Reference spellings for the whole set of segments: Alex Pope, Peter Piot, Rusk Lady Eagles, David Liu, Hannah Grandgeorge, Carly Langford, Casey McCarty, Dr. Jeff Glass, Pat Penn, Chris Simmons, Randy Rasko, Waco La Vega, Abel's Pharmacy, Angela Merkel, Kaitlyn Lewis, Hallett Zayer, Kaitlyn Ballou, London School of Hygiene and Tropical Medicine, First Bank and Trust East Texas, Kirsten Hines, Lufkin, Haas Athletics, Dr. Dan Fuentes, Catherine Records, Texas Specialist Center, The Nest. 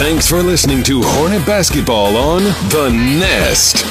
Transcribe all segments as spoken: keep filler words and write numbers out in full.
Thanks for listening to Hornet Basketball on The Nest.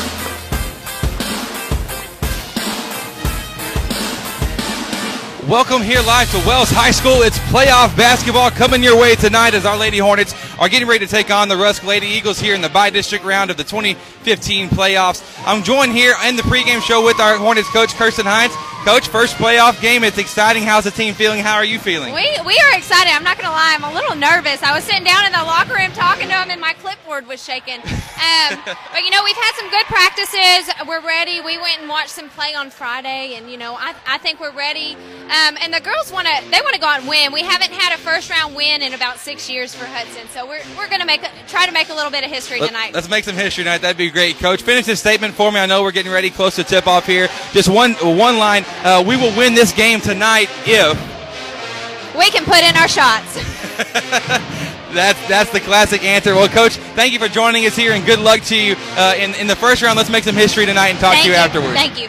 Welcome here live to Wells High School. It's playoff basketball coming your way tonight as our Lady Hornets are getting ready to take on the Rusk Lady Eagles here in the bi-district round of the twenty fifteen playoffs. I'm joined here in the pregame show with our Hornets coach, Kirsten Hines. Coach, first playoff game. It's exciting. How's the team feeling? How are you feeling? We we are excited. I'm not going to lie. I'm a little nervous. I was sitting down in the locker room talking to them, and my clipboard was shaking. Um, but, you know, we've had some good practices. We're ready. We went and watched some play on Friday, and, you know, I, I think we're ready. Um, and the girls want to they want to go out and win. We haven't had a first-round win in about six years for Hudson, so we're, we're going to make try to make a little bit of history Let, tonight. Let's make some history tonight. That'd be great, Coach. Finish this statement for me. I know we're getting ready close to tip-off here. Just one one line. Uh, we will win this game tonight if we can put in our shots. that's that's the classic answer. Well, Coach, thank you for joining us here, and good luck to you uh, in in the first round. Let's make some history tonight and talk thank to you, you afterwards. Thank you.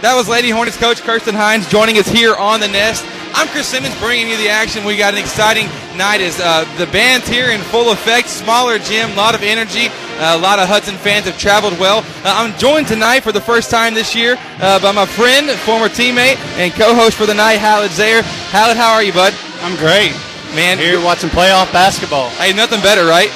That was Lady Hornets coach Kirsten Hines joining us here on The Nest. I'm Chris Simmons bringing you the action. We got an exciting night as uh, the band's here in full effect. Smaller gym, a lot of energy. Uh, a lot of Hudson fans have traveled well. Uh, I'm joined tonight for the first time this year uh, by my friend, former teammate, and co-host for the night, Hallett Zayer. Hallett, how are you, bud? I'm great. Man, here watching playoff basketball. Hey, nothing better, right?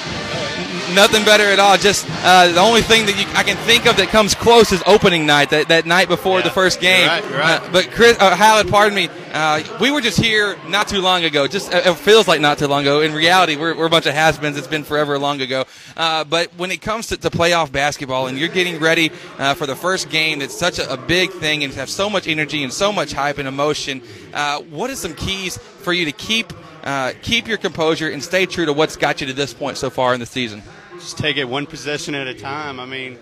Nothing better at all. Just uh, the only thing that you, I can think of that comes close is opening night, that, that night before yeah, the first game. You're right, you're right. Uh, but Chris, uh, Hallett, pardon me, uh, we were just here not too long ago. Just uh, it feels like not too long ago. In reality, we're, we're a bunch of has-beens. It's been forever long ago. Uh, but when it comes to, to playoff basketball and you're getting ready uh, for the first game, it's such a, a big thing and have so much energy and so much hype and emotion. Uh, what are some keys for you to keep uh, keep your composure and stay true to what's got you to this point so far in the season? Just take it one possession at a time. I mean,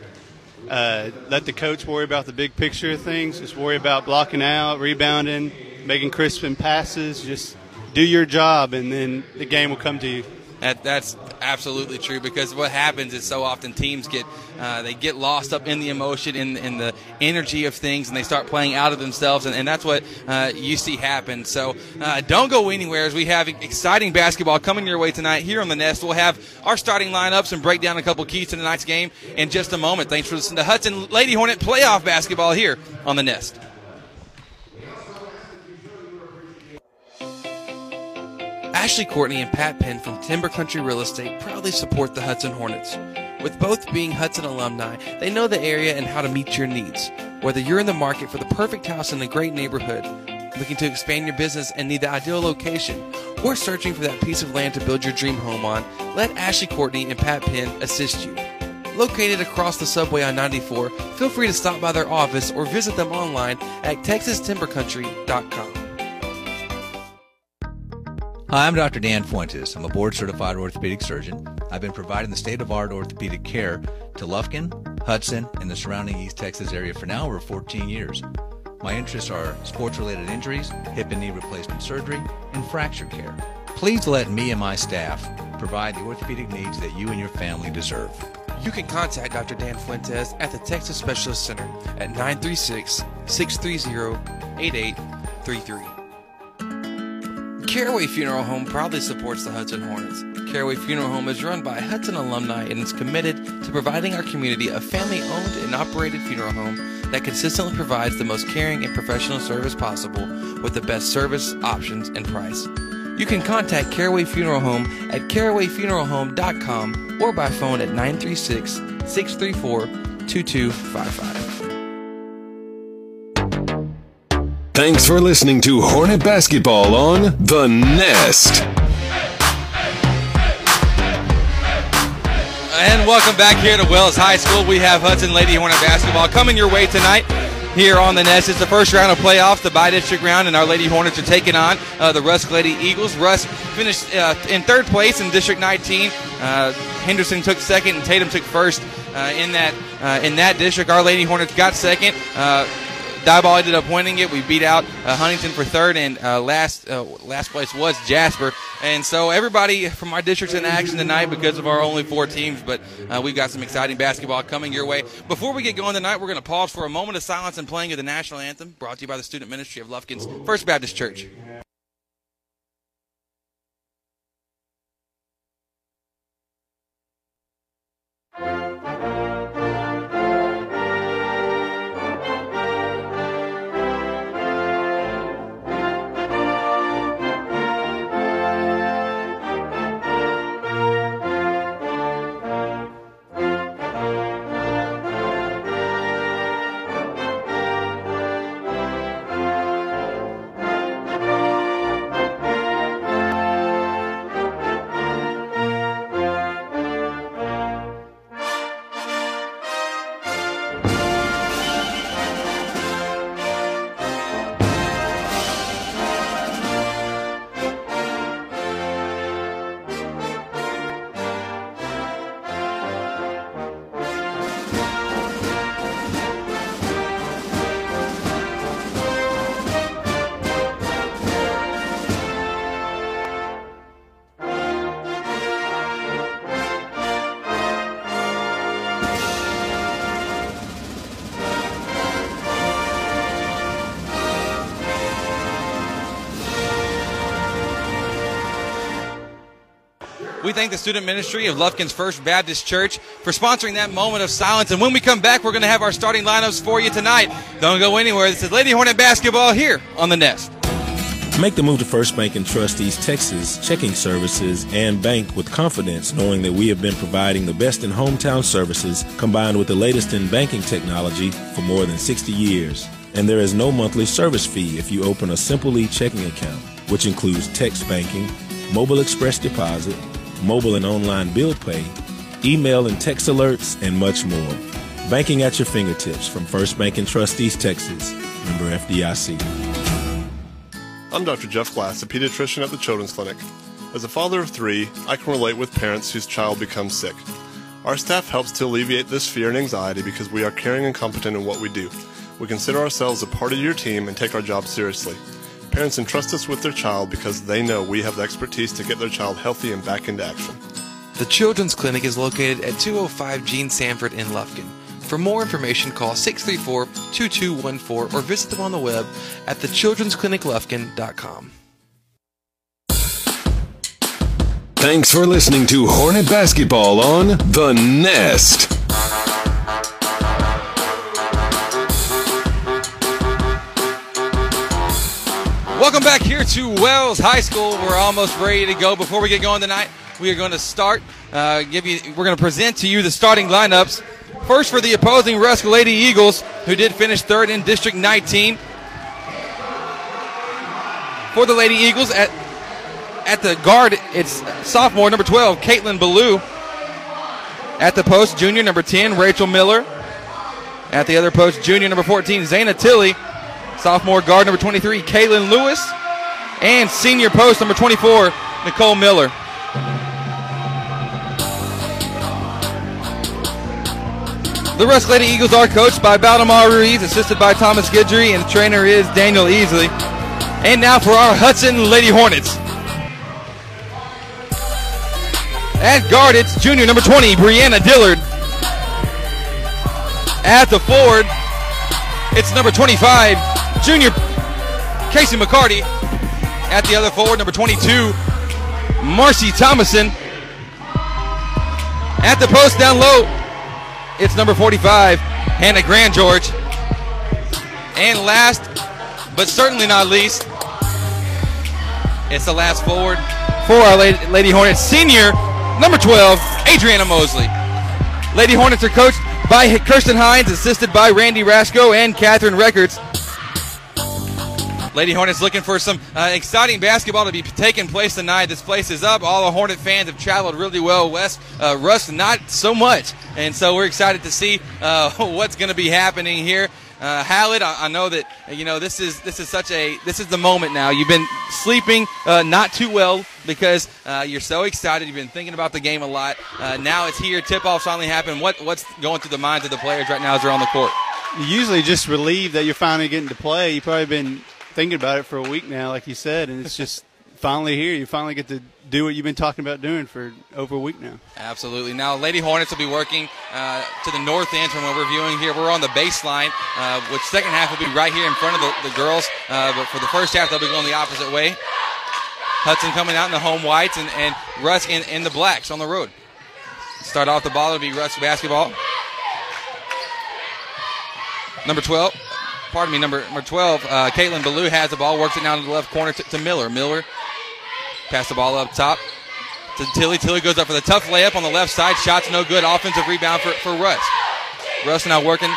uh, let the coach worry about the big picture of things. Just worry about blocking out, rebounding, making crisp and passes. Just do your job, and then the game will come to you. That, that's absolutely true, because what happens is so often teams get uh, they get lost up in the emotion, in, in the energy of things, and they start playing out of themselves, and, and that's what uh, you see happen. So uh, don't go anywhere, as we have exciting basketball coming your way tonight here on The Nest. We'll have our starting lineups and break down a couple keys to tonight's game in just a moment. Thanks for listening to Hudson Lady Hornet playoff basketball here on The Nest. Ashley Courtney and Pat Penn from Timber Country Real Estate proudly support the Hudson Hornets. With both being Hudson alumni, they know the area and how to meet your needs. Whether you're in the market for the perfect house in a great neighborhood, looking to expand your business and need the ideal location, or searching for that piece of land to build your dream home on, let Ashley Courtney and Pat Penn assist you. Located across the subway on ninety-four, feel free to stop by their office or visit them online at texas timber country dot com. Hi, I'm Doctor Dan Fuentes. I'm a board-certified orthopedic surgeon. I've been providing the state-of-the-art orthopedic care to Lufkin, Hudson, and the surrounding East Texas area for now over fourteen years. My interests are sports-related injuries, hip and knee replacement surgery, and fracture care. Please let me and my staff provide the orthopedic needs that you and your family deserve. You can contact Doctor Dan Fuentes at the Texas Specialist Center at nine three six, six three zero, eight eight three three. Caraway Funeral Home proudly supports the Hudson Hornets. Caraway Funeral Home is run by Hudson alumni and is committed to providing our community a family-owned and operated funeral home that consistently provides the most caring and professional service possible with the best service, options, and price. You can contact Caraway Funeral Home at caraway funeral home dot com or by phone at nine three six, six three four, two two five five. Thanks for listening to Hornet Basketball on The Nest. And welcome back here to Wells High School. We have Hudson Lady Hornet Basketball coming your way tonight here on The Nest. It's the first round of playoffs, the bi-district round, and our Lady Hornets are taking on uh, the Rusk Lady Eagles. Rusk finished uh, in third place in District nineteen. Uh, Henderson took second and Tatum took first uh, in, that, uh, in that district. Our Lady Hornets got second. Uh, Dieball ended up winning it. We beat out uh, Huntington for third, and uh, last uh, last place was Jasper. And so everybody from our district's in action tonight because of our only four teams, but uh, we've got some exciting basketball coming your way. Before we get going tonight, we're going to pause for a moment of silence and playing of the National Anthem, brought to you by the Student Ministry of Lufkin's First Baptist Church. We thank the student ministry of Lufkin's First Baptist Church for sponsoring that moment of silence. And when we come back, we're going to have our starting lineups for you tonight. Don't go anywhere. This is Lady Hornet Basketball here on The Nest. Make the move to First Bank and Trust East Texas checking services and bank with confidence, knowing that we have been providing the best in hometown services combined with the latest in banking technology for more than sixty years. And there is no monthly service fee if you open a Simple E checking account, which includes text banking, mobile express deposit, mobile and online bill pay, email and text alerts, and much more. Banking at your fingertips from First Bank and Trust East Texas. Member F D I C. I'm Doctor Jeff Glass, a pediatrician at the Children's Clinic. As a father of three, I can relate with parents whose child becomes sick. Our staff helps to alleviate this fear and anxiety because we are caring and competent in what we do. We consider ourselves a part of your team and take our job seriously. Parents entrust us with their child because they know we have the expertise to get their child healthy and back into action. The Children's Clinic is located at two oh five Gene Sanford in Lufkin. For more information, call six three four, two two one four or visit them on the web at the children's clinic lufkin dot com. Thanks for listening to Hornet Basketball on The Nest. Welcome back here to Wells High School. We're almost ready to go. Before we get going tonight, we are going to start. Uh, give you. We're going to present to you the starting lineups. First for the opposing Rusk Lady Eagles, who did finish third in District nineteen. For the Lady Eagles, at at the guard, it's sophomore, number twelve, Kaitlyn Ballou. At the post, junior, number ten, Rachel Miller. At the other post, junior, number fourteen, Zaina Tilley. Sophomore guard, number twenty-three, Kaitlyn Lewis. And senior post, number twenty-four, Nicole Miller. The Rusk Lady Eagles are coached by Baldemar Ruiz, assisted by Thomas Guidry, and the trainer is Daniel Easley. And now for our Hudson Lady Hornets. At guard, it's junior number twenty, Brianna Dillard. At the forward, it's number twenty-five, junior Casey McCarty. At the other forward, number twenty-two, Marcy Thomason. At the post, down low, it's number forty-five, Hannah Grandgeorge. And last, but certainly not least, it's the last forward for our Lady Hornets, senior, number twelve, Adriana Mosley. Lady Hornets are coached by Kirsten Hines, assisted by Randy Rasko and Catherine Records. Lady Hornets looking for some uh, exciting basketball to be taking place tonight. This place is up. All the Hornet fans have traveled really well west. Uh, Russ, not so much. And so we're excited to see uh, what's going to be happening here. Uh, Hallett, I, I know that you know this is this is such a this is the moment now. You've been sleeping uh, not too well because uh, you're so excited. You've been thinking about the game a lot. Uh, now it's here. Tip-off finally happened. What what's going through the minds of the players right now as they're on the court? You're usually just relieved that you're finally getting to play. You've probably been thinking about it for a week now, like you said, and it's just finally here. You finally get to do what you've been talking about doing for over a week now. Absolutely. Now, Lady Hornets will be working uh, to the north end from what we're viewing here. We're on the baseline, uh, which second half will be right here in front of the, the girls, uh, but for the first half, they'll be going the opposite way. Hudson coming out in the home whites, and, and Rusk in, in the blacks on the road. Start off the ball, it'll be Rusk basketball. Number twelve. Pardon me, number, number twelve, uh, Kaitlyn Ballou has the ball, works it down to the left corner to, to Miller. Miller pass the ball up top to Tilley. Tilley goes up for the tough layup on the left side. Shot's no good. Offensive rebound for, for Russ. Russ now working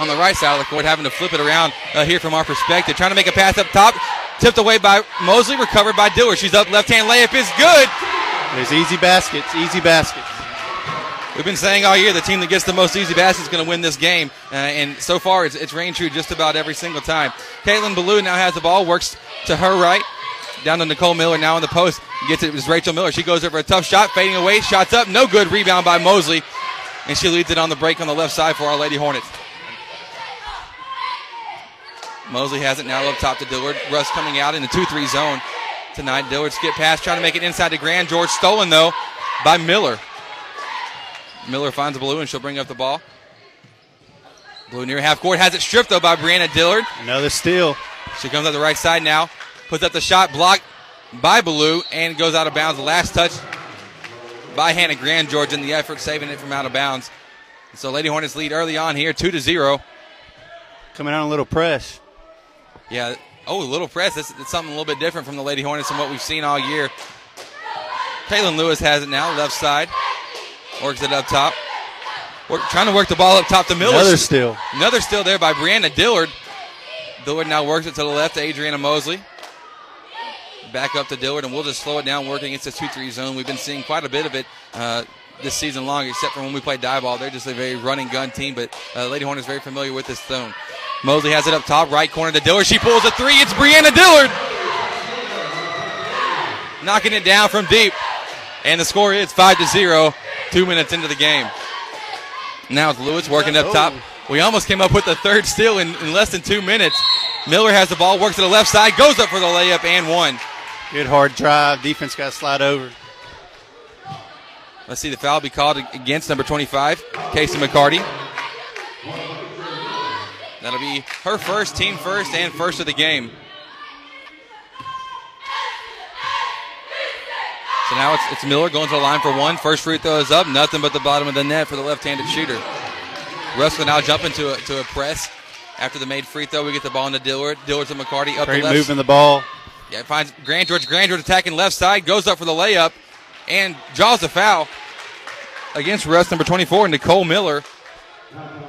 on the right side of the court, having to flip it around uh, here from our perspective. Trying to make a pass up top. Tipped away by Mosley, recovered by Dillard. She's up, left-hand layup is good. There's easy baskets, easy baskets. We've been saying all year the team that gets the most easy baskets is going to win this game, uh, and so far it's, it's rained true just about every single time. Kaitlyn Ballou now has the ball, works to her right, down to Nicole Miller, now in the post, gets it, it's Rachel Miller. She goes over a tough shot, fading away, shots up, no good, rebound by Mosley, and she leads it on the break on the left side for our Lady Hornets. Mosley has it now up top to Dillard. Russ coming out in the two three zone tonight. Dillard skip pass, trying to make it inside to Grandgeorge, stolen though by Miller. Miller finds Ballou, and she'll bring up the ball. Ballou near half court. Has it stripped, though, by Brianna Dillard. Another steal. She comes up the right side now. Puts up the shot. Blocked by Ballou and goes out of bounds. The last touch by Hannah Grandgeorge in the effort, saving it from out of bounds. So Lady Hornets lead early on here, two to zero. Coming on a little press. Yeah. Oh, a little press. That's, that's something a little bit different from the Lady Hornets than what we've seen all year. Kaitlyn Lewis has it now, left side. Works it up top. Work, trying to work the ball up top to Miller. Another steal. Another steal there by Brianna Dillard. Dillard now works it to the left to Adriana Mosley. Back up to Dillard, and we'll just slow it down, working against the two three zone. We've been seeing quite a bit of it uh, this season long, except for when we play dive ball. They're just a very running-gun team, but uh, Lady Hornets very familiar with this zone. Mosley has it up top, right corner to Dillard. She pulls a three. It's Brianna Dillard. Knocking it down from deep. And the score is five to zero, two minutes into the game. Now it's Lewis working up top. We almost came up with the third steal in, in less than two minutes. Miller has the ball, works to the left side, goes up for the layup and one. Good hard drive. Defense got to slide over. Let's see the foul be called against number twenty-five, Casey McCarty. That'll be her first, team first, and first of the game. So now it's, it's Miller going to the line for one. First free throw is up. Nothing but the bottom of the net for the left-handed shooter. Russell now jumping to a, to a press. After the made free throw, we get the ball into Dillard. Dillard to McCarty. Up Great the left. Moving the ball. Yeah, finds Grandgeorge. Grandgeorge attacking left side. Goes up for the layup and draws the foul against Russ, number twenty-four, Nicole Miller.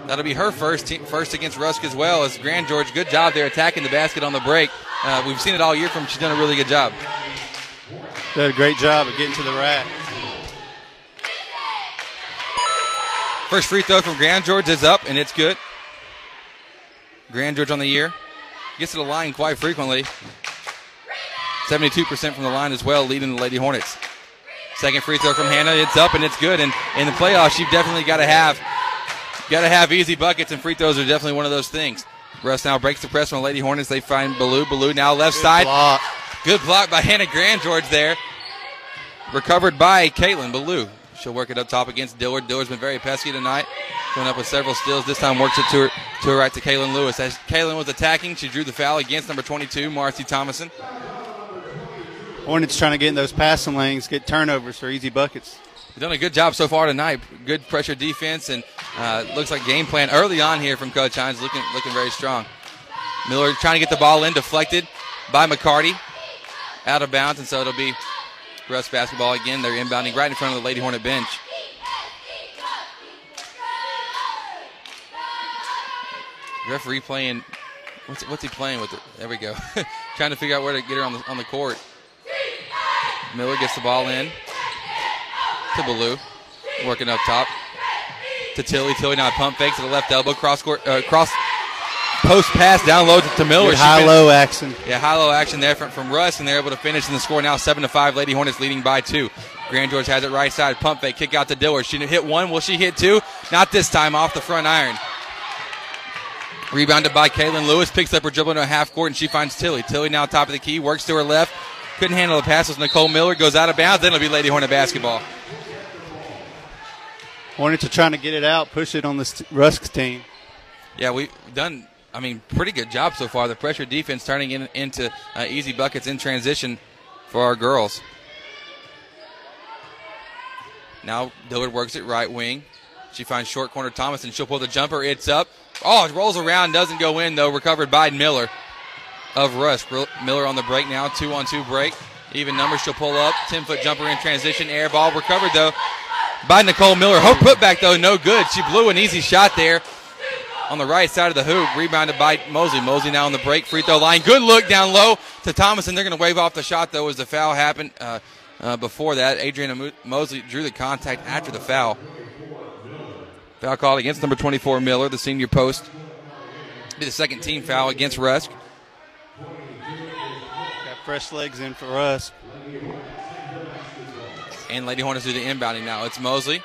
That'll be her first, team, first against Rusk as well, as Grandgeorge, good job there attacking the basket on the break. Uh, we've seen it all year from she's done a really good job. Did a great job of getting to the rack. First free throw from Grandgeorge is up, and it's good. Grandgeorge on the year. Gets to the line quite frequently. seventy-two percent from the line as well, leading the Lady Hornets. Second free throw from Hannah. It's up, and it's good. And in the playoffs, you've definitely got to have got to have easy buckets, and free throws are definitely one of those things. Russ now breaks the press on the Lady Hornets. They find Ballou. Ballou now left good side. Block. Good block by Hannah Grandgeorge there. Recovered by Kaitlyn Ballou. She'll work it up top against Dillard. Dillard's been very pesky tonight. Going up with several steals. This time works it to her, to her right to Kaitlyn Lewis. As Kaitlyn was attacking, she drew the foul against number twenty-two, Marcy Thomason. Hornets trying to get in those passing lanes, get turnovers for easy buckets. They've done a good job so far tonight. Good pressure defense, and uh, looks like game plan early on here from Coach Hines, looking, looking very strong. Miller trying to get the ball in, deflected by McCarty. Out of bounds, and so it'll be Russ basketball again. They're inbounding right in front of the Lady Hornet bench. Referee playing. What's, what's he playing with it? There we go. Trying to figure out where to get her on the, on the court. Miller gets the ball in to Ballou. Working up top to Tilley. Tilley now pump fake to the left elbow. Cross court, uh, cross post pass down low to Miller. High-low action. Yeah, high-low action there from, from Russ, and they're able to finish in the score now seven to five. Lady Hornets leading by two. Grandgeorge has it right side. Pump fake, kick out to Dillard. She hit one. Will she hit two? Not this time. Off the front iron. Rebounded by Kaitlyn Lewis. Picks up her dribble to a half court, and she finds Tilley. Tilley now top of the key. Works to her left. Couldn't handle the passes. Nicole Miller goes out of bounds. Then it'll be Lady Hornet basketball. Hornets are trying to get it out, push it on the Rusk team. Yeah, we've done, I mean, pretty good job so far. The pressure defense turning in, into uh, easy buckets in transition for our girls. Now Dillard works it right wing. She finds short corner Thomason. She'll pull the jumper. It's up. Oh, it rolls around. Doesn't go in, though. Recovered by Miller of Rusk. Miller on the break now. Two on two break. Even numbers. She'll pull up. ten-foot jumper in transition. Air ball. Recovered, though, by Nicole Miller. Her putback, though, no good. She blew an easy shot there on the right side of the hoop. Rebounded by Mosley. Mosley now on the break. Free throw line. Good look down low to Thomason. They're going to wave off the shot, though, as the foul happened uh, uh, before that. Adriana Mosley drew the contact after the foul. Foul called against number twenty-four, Miller, the senior post. It'll be the second team foul against Rusk. Got fresh legs in for Rusk. And Lady Hornets do the inbounding now. It's Mosley.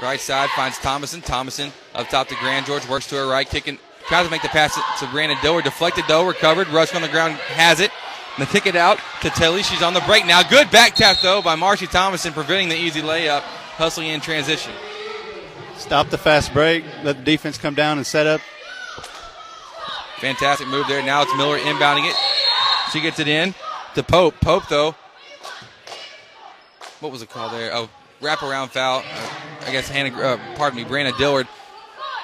Right side finds Thomason. Thomason up top to Grandgeorge. Works to her right. Kicking. Tries to make the pass to Brianna Dillard. Deflected, though. Recovered. Rusk on the ground. Has it. And the kick it out to Tilley. She's on the break now. Good back tap, though, by Marcy Thomason, preventing the easy layup. Hustling in transition. Stop the fast break. Let the defense come down and set up. Fantastic move there. Now it's Miller inbounding it. She gets it in to Pope. Pope, though, what was the call there? Oh, wraparound foul. Uh, I guess Hannah, uh, pardon me, Brianna Dillard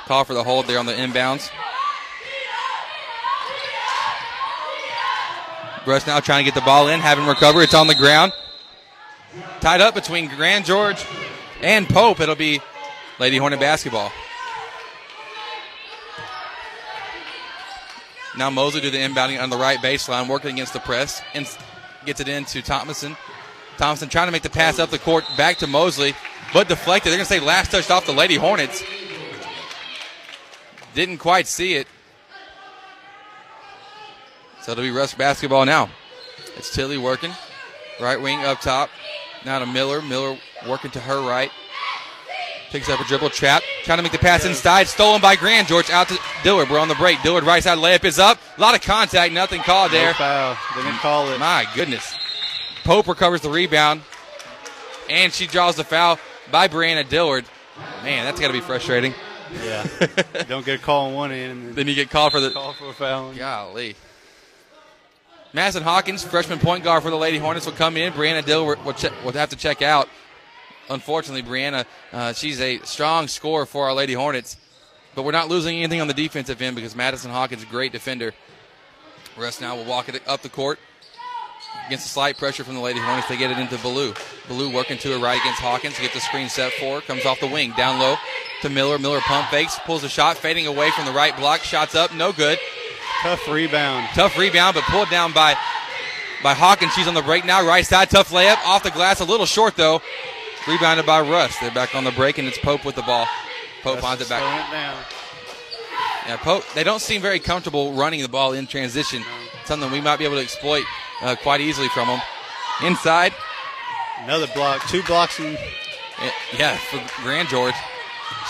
call for the hold there on the inbounds. Russ now trying to get the ball in, having recovered. It's on the ground. Tied up between Grandgeorge and Pope. It'll be Lady Hornet basketball. Now Mosley do the inbounding on the right baseline, working against the press, and gets it into Thomason. Thomason trying to make the pass up the court back to Mosley, but deflected. They're going to say last touched off the Lady Hornets. Didn't quite see it. So it'll be Rusk basketball now. It's Tilley working. Right wing up top. Now to Miller. Miller working to her right. Picks up a dribble trap. Trying to make the pass inside. Stolen by Grandgeorge. Out to Dillard. We're on the break. Dillard right side layup is up. A lot of contact. Nothing called there. No foul. They didn't call it. My goodness. Pope recovers the rebound. And she draws the foul by Brianna Dillard. Man, that's got to be frustrating. Yeah. Don't get a call on one end. And then you get called for the call for a foul. Golly. Madison Hawkins, freshman point guard for the Lady Hornets, will come in. Brianna Dillard will, che- will have to check out. Unfortunately, Brianna, uh, she's a strong scorer for our Lady Hornets. But we're not losing anything on the defensive end because Madison Hawkins is a great defender. Russ now will walk it up the court against a slight pressure from the Lady Hornets. They get it into Ballou. Ballou working to her right against Hawkins. Gets the screen set for her. Comes off the wing. Down low to Miller. Miller pump fakes. Pulls a shot. Fading away from the right block. Shots up. No good. Tough rebound. Tough rebound, but pulled down by by Hawkins. She's on the break now. Right side, tough layup. Off the glass, a little short, though. Rebounded by Russ. They're back on the break, and it's Pope with the ball. Pope finds it back. Down. Yeah, Pope, they don't seem very comfortable running the ball in transition. Something we might be able to exploit uh, quite easily from them. Inside. Another block. Two blocks. In. Yeah, for Grandgeorge.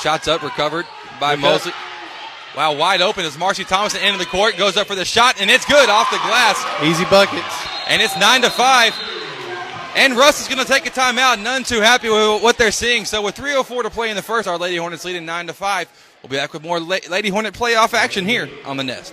Shots up, recovered by Look Mosley. Up. Wow, wide open as Marcy Thomason into the court, goes up for the shot, and it's good off the glass. Easy buckets. And it's nine to five. And Russ is going to take a timeout. None too happy with what they're seeing. So with three oh four to play in the first, our Lady Hornets leading nine to five. We'll be back with more Lady Hornet playoff action here on The Nest.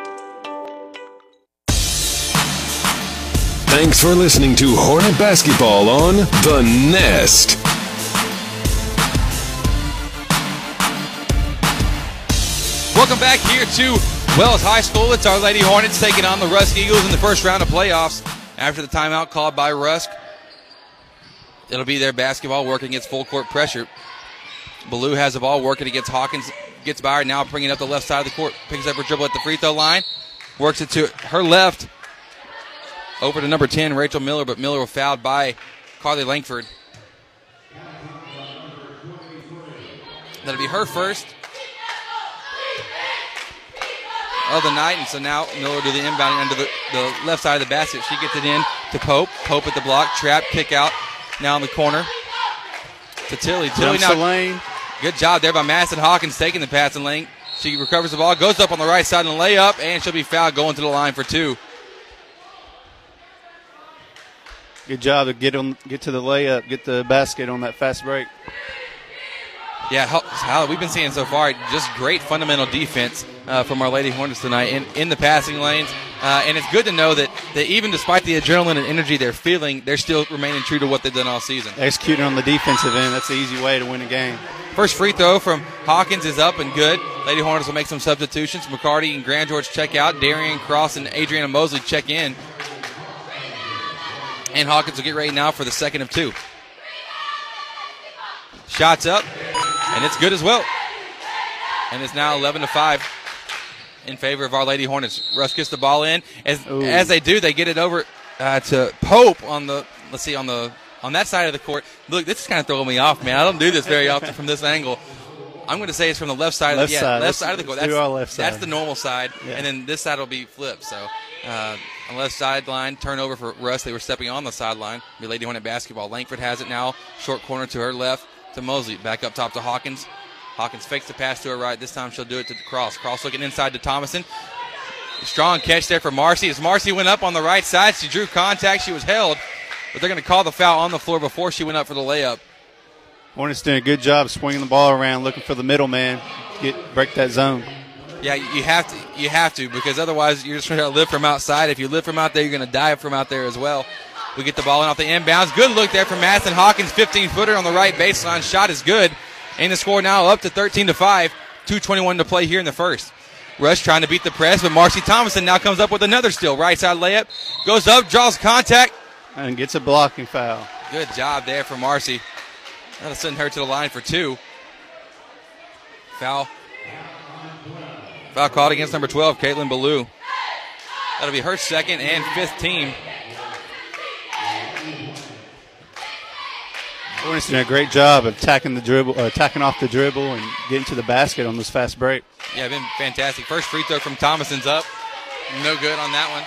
Thanks for listening to Hornet Basketball on The Nest. Welcome back here to Wells High School. It's our Lady Hornets taking on the Rusk Eagles in the first round of playoffs. After the timeout called by Rusk, it'll be their basketball working against full court pressure. Ballou has the ball working against Hawkins. Gets by her now, bringing it up the left side of the court. Picks up her dribble at the free throw line. Works it to her left. Over to number ten, Rachel Miller, but Miller was fouled by Carly Langford. That'll be her first of the night, and so now Miller do the inbounding under the, the left side of the basket. She gets it in to Pope. Pope at the block, trap, kick out, now in the corner to Tilley. Tilley now, lane. Good job there by Madison Hawkins taking the passing lane. She recovers the ball, goes up on the right side in the layup, and she'll be fouled going to the line for two. Good job to get on, get to the layup, get the basket on that fast break. Yeah, Hallett, we've been seeing so far just great fundamental defense uh, from our Lady Hornets tonight in, in the passing lanes. Uh, and it's good to know that, that even despite the adrenaline and energy they're feeling, they're still remaining true to what they've done all season. Executing on the defensive end, that's the easy way to win a game. First free throw from Hawkins is up and good. Lady Hornets will make some substitutions. McCarty and Grandgeorge check out. Darian Cross and Adriana Mosley check in. And Hawkins will get ready now for the second of two. Shots up, and it's good as well. And it's now eleven to five in favor of our Lady Hornets. Russ gets the ball in. As Ooh. as they do, they get it over uh, to Pope on the let's see on the on that side of the court. Look, this is kind of throwing me off, man. I don't do this very often from this angle. I'm going to say it's from the left side. Left of the, yeah, side. Left let's, side of the court. That's, left side. That's the normal side, yeah. And then this side will be flipped. So. Uh, On the left sideline, turnover for Russ. They were stepping on the sideline. Lady Hornet basketball. Langford has it now. Short corner to her left. to Mosley. Back up top to Hawkins. Hawkins fakes the pass to her right. This time she'll do it to Cross. Cross looking inside to Thomason. Strong catch there for Marcy. As Marcy went up on the right side, she drew contact. She was held, but they're going to call the foul on the floor before she went up for the layup. Hornets doing a good job swinging the ball around, looking for the middleman, get break that zone. Yeah, you have to, you have to, because otherwise you're just going to live from outside. If you live from out there, you're going to die from out there as well. We get the ball in off the inbounds. Good look there from Madison Hawkins, fifteen-footer on the right baseline. Shot is good, and the score now up to thirteen to five. two twenty-one to play here in the first. Rush trying to beat the press, but Marcy Thomason now comes up with another steal. Right side layup, goes up, draws contact, and gets a blocking foul. Good job there for Marcy. That'll send her to the line for two. Foul. Foul called against number twelve, Kaitlyn Ballou. That'll be her second and fifth team. Hornets doing a great job of attacking the dribble, uh, attacking off the dribble, and getting to the basket on this fast break. Yeah, been fantastic. First free throw from Thomason's up. No good on that one.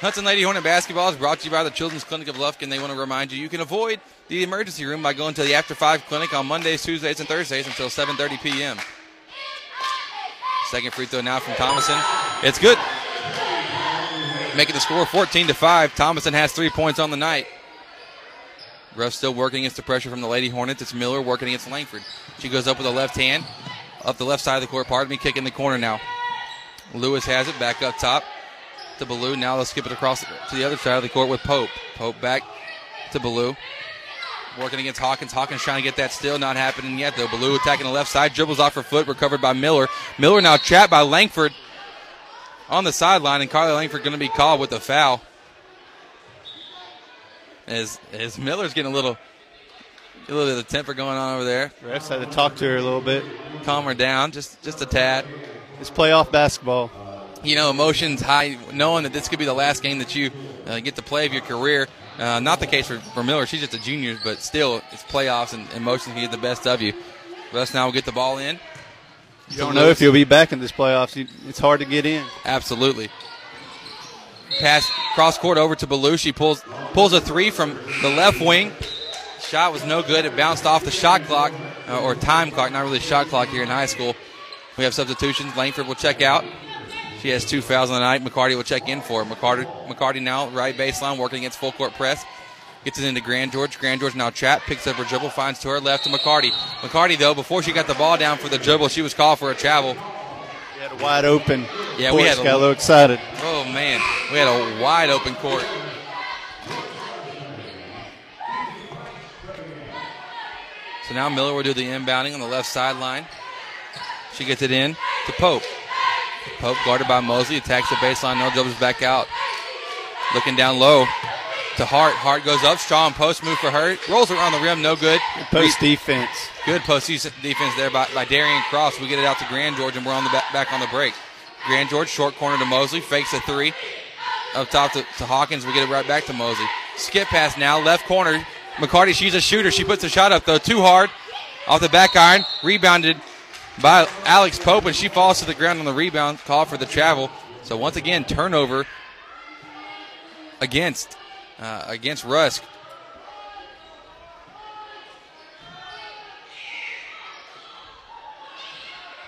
Hudson Lady Hornet basketball is brought to you by the Children's Clinic of Lufkin. They want to remind you you can avoid the emergency room by going to the After Five Clinic on Mondays, Tuesdays, and Thursdays until seven thirty p m Second free throw now from Thomason. It's good. Making the score fourteen to five. Thomason has three points on the night. Ruff still working against the pressure from the Lady Hornets. It's Miller working against Langford. She goes up with a left hand. Up the left side of the court. Pardon me, kick in the corner now. Lewis has it back up top to Ballou. Now they'll skip it across to the other side of the court with Pope. Pope back to Ballou. Working against Hawkins. Hawkins trying to get that steal. Not happening yet, though. Ballou attacking the left side. Dribbles off her foot. Recovered by Miller. Miller now trapped by Langford on the sideline. And Carly Langford going to be called with a foul. As, as Miller's getting a little, a little bit of temper going on over there. The refs had to talk to her a little bit. Calm her down just, just a tad. It's playoff basketball. You know, emotions high, knowing that this could be the last game that you uh, get to play of your career. Uh, not the case for, for Miller. She's just a junior, but still, it's playoffs, and emotions can get the best of you. Russ now will get the ball in. You don't know if you'll be back in this playoffs. You, it's hard to get in. Absolutely. Pass cross court over to Ballou. She pulls pulls a three from the left wing. Shot was no good. It bounced off the shot clock, uh, or time clock, not really shot clock here in high school. We have substitutions. Langford will check out. She has two fouls on the night. McCarty will check in for her. McCarty, McCarty now right baseline, working against full court press. Gets it into Grandgeorge. Grandgeorge now trapped, picks up her dribble, finds to her left to McCarty. McCarty, though, before she got the ball down for the dribble, she was called for a travel. We had a wide open. Yeah, we had a, got a little excited. Oh, man. We had a wide open court. So now Miller will do the inbounding on the left sideline. She gets it in to Pope. Pope guarded by Mosley, attacks the baseline, no dribbles back out. Looking down low to Hart. Hart goes up, strong post move for her. Rolls around the rim, no good. Good post Re- defense. Good post defense there by, by Darian Cross. We get it out to Grandgeorge, and we're on the back, back on the break. Grandgeorge, short corner to Mosley, fakes a three. Up top to, to Hawkins, we get it right back to Mosley. Skip pass now, left corner. McCarty, she's a shooter. She puts the shot up, though, too hard. Off the back iron, rebounded by Alex Pope, and she falls to the ground on the rebound, call for the travel. So once again, turnover against uh, against Rusk.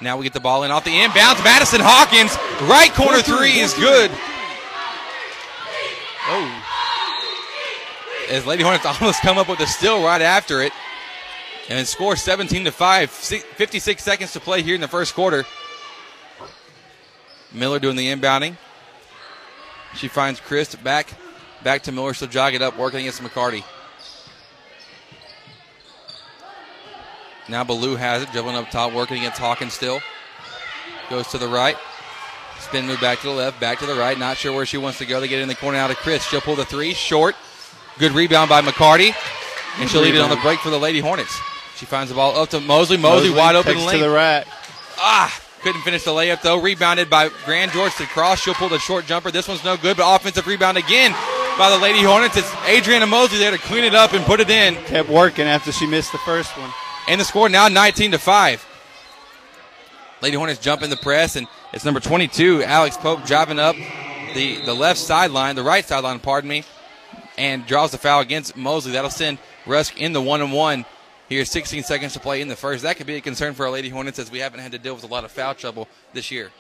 Now we get the ball in off the inbounds. Madison Hawkins, right corner three is good. Oh. As Lady Hornets almost come up with a steal right after it. And score seventeen to five, fifty-six seconds to play here in the first quarter. Miller doing the inbounding. She finds Chris back, back to Miller. She'll jog it up, working against McCarty. Now Ballou has it, dribbling up top, working against Hawkins still. Goes to the right. Spin move back to the left, back to the right. Not sure where she wants to go. They get in the corner out of Chris. She'll pull the three, short. Good rebound by McCarty. And she'll lead it on the break for the Lady Hornets. She finds the ball up to Mosley. Mosley, Mosley wide open lane. To the right. Ah, couldn't finish the layup, though. Rebounded by Grandgeorge to Cross. She'll pull the short jumper. This one's no good, but offensive rebound again by the Lady Hornets. It's Adriana Mosley there to clean it up and put it in. Kept working after she missed the first one. And the score now nineteen to five. Lady Hornets jump in the press, and it's number twenty-two, Alex Pope, driving up the, the left sideline, the right sideline, pardon me, and draws the foul against Mosley. That'll send Rusk in the one-on-one Here's sixteen seconds to play in the first. That could be a concern for our Lady Hornets, as we haven't had to deal with a lot of foul trouble this year.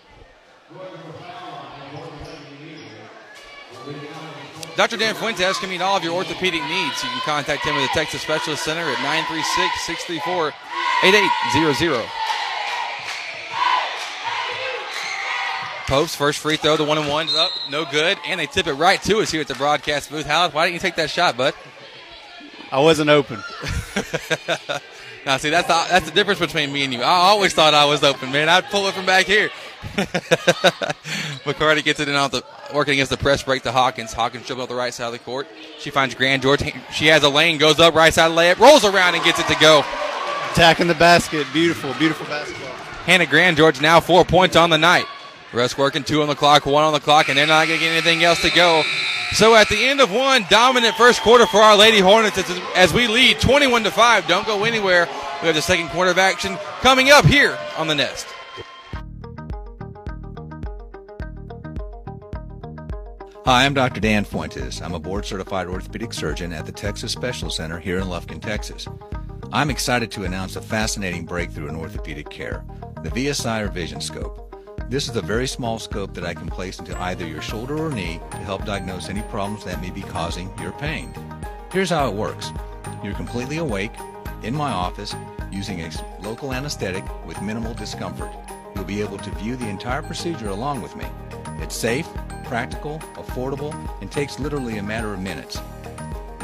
Doctor Dan Fuentes can meet all of your orthopedic needs. You can contact him at the Texas Specialist Center at nine three six, six three four, eight eight zero zero. Pope's first free throw, the one and one's up, no good, and they tip it right to us here at the broadcast booth. Hallett, why didn't you take that shot, bud? I wasn't open. Now, see, that's the, that's the difference between me and you. I always thought I was open, man. I'd pull it from back here. McCarty gets it in off the, working against the press break to Hawkins. Hawkins dribbles up the right side of the court. She finds Grandgeorge. She has a lane, goes up, right side layup, rolls around and gets it to go. Attacking the basket. Beautiful, beautiful basketball. Hannah Grandgeorge now four points on the night. Rusk working two on the clock, one on the clock, and they're not going to get anything else to go. So at the end of one, dominant first quarter for our Lady Hornets as we lead twenty-one to five. Don't go anywhere. We have the second quarter of action coming up here on The Nest. Hi, I'm Doctor Dan Fuentes. I'm a board-certified orthopedic surgeon at the Texas Specialist Center here in Lufkin, Texas. I'm excited to announce a fascinating breakthrough in orthopedic care, the V S I Revision Scope. This is a very small scope that I can place into either your shoulder or knee to help diagnose any problems that may be causing your pain. Here's how it works. You're completely awake, in my office, using a local anesthetic with minimal discomfort. You'll be able to view the entire procedure along with me. It's safe, practical, affordable, and takes literally a matter of minutes.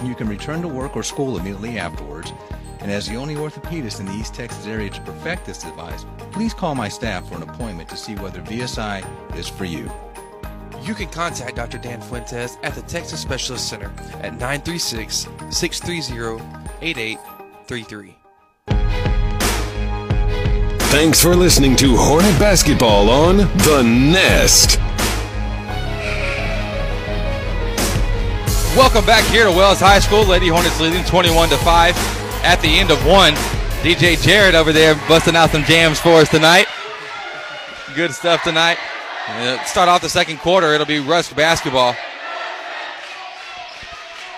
You can return to work or school immediately afterwards. And as the only orthopedist in the East Texas area to perfect this device, please call my staff for an appointment to see whether V S I is for you. You can contact Doctor Dan Fuentes at the Texas Specialist Center at nine three six, six three zero, eight eight three three. Thanks for listening to Hornet Basketball on The Nest. Welcome back here to Wells High School. Lady Hornets leading twenty-one to five. At the end of one, D J Jarrett over there busting out some jams for us tonight. Good stuff tonight. Start off the second quarter, it'll be Rusk basketball.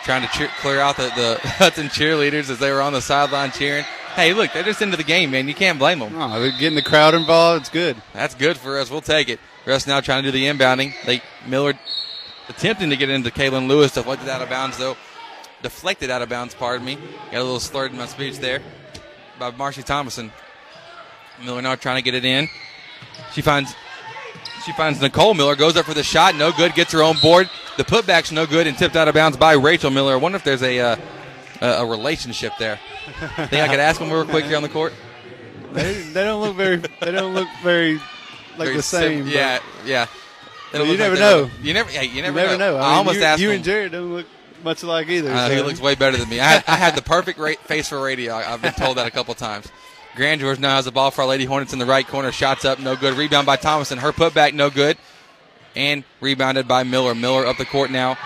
Trying to cheer, clear out the, the Hudson cheerleaders as they were on the sideline cheering. Hey, look, they're just into the game, man. You can't blame them. Oh, they're getting the crowd involved. It's good. That's good for us. We'll take it. Rusk now trying to do the inbounding. They Miller attempting to get into Kaitlyn Lewis, deflected out of bounds, though. Deflected out of bounds, pardon me. Got a little slurred in my speech there by Marcy Thomason. Miller now trying to get it in. She finds she finds Nicole Miller, goes up for the shot, no good, gets her own board. The putback's no good and tipped out of bounds by Rachel Miller. I wonder if there's a uh, a, a relationship there. Think I could ask them real quick here on the court. They, they don't look very. They don't look very like very the same. Sim- yeah, yeah. Well, you, never like you never hey, you never you know. You never know. I, I mean, almost you, asked you them. And Jared don't look much alike either. Uh, so. He looks way better than me. I, I have the perfect rate face for radio. I, I've been told that a couple times. Grandgeorge now has the ball for our Lady Hornets in the right corner. Shots up, no good. Rebound by Thomason. Her putback, no good. And rebounded by Miller. Miller up the court now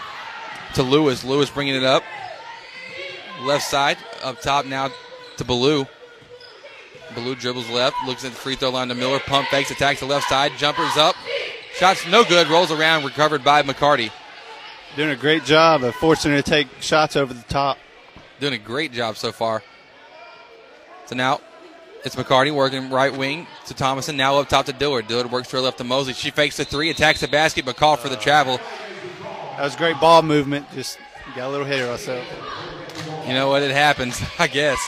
to Lewis. Lewis bringing it up. Left side, up top now to Ballou. Ballou dribbles left, looks at the free throw line to Miller. Pump fakes, attacks the left side. Jumpers up. Shots no good. Rolls around, recovered by McCarty. Doing a great job of forcing her to take shots over the top. Doing a great job so far. So now it's McCarty working right wing to Thomason. Now up top to Dillard. Dillard works to her left to Mosley. She fakes the three, attacks the basket, but called for the travel. That was great ball movement. Just got a little hit herself. You know what? It happens, I guess.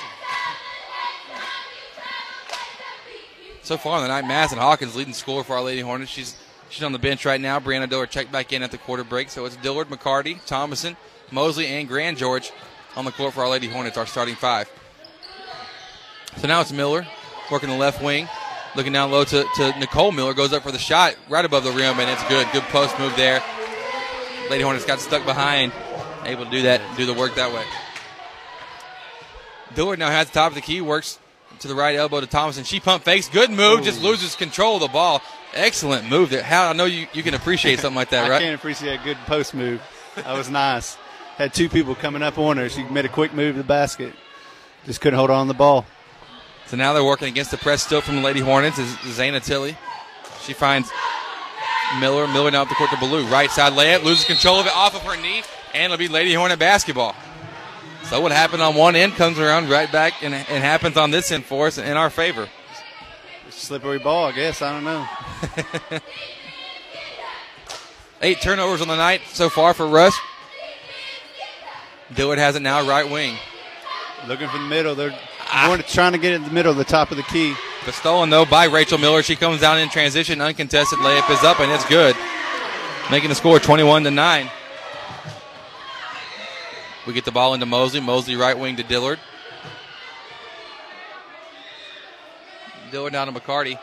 So far on the night, Madison Hawkins leading scorer for our Lady Hornets. She's She's on the bench right now. Brianna Dillard checked back in at the quarter break. So it's Dillard, McCarty, Thomason, Mosley, and Grandgeorge on the court for our Lady Hornets, our starting five. So now it's Miller working the left wing, looking down low to, to Nicole Miller. Goes up for the shot right above the rim, and it's good. Good post move there. Lady Hornets got stuck behind, able to do that, do the work that way. Dillard now has the top of the key, works to the right elbow to Thomason. She pump fakes. Good move. Ooh. Just loses control of the ball. Excellent move there. How I know you, you can appreciate something like that, I right? I can appreciate a good post move. That was nice. Had two people coming up on her. She made a quick move to the basket. Just couldn't hold on to the ball. So now they're working against the press still from the Lady Hornets. Is Zaina Tilley. She finds Miller. Miller now up the court to Ballou. Right side layup. Loses control of it off of her knee. And it'll be Lady Hornet basketball. So what happened on one end comes around right back and, and happens on this end for us in our favor. Slippery ball, I guess. I don't know. Eight turnovers on the night so far for Rusk. Dillard has it now, right wing. Looking for the middle. They're ah. trying to get it in the middle, the top of the key. But stolen, though, by Rachel Miller. She comes down in transition. Uncontested layup is up, and it's good. Making the score twenty-one to nine. We get the ball into Mosley. Mosley right wing to Dillard. Dillard down to McCarty.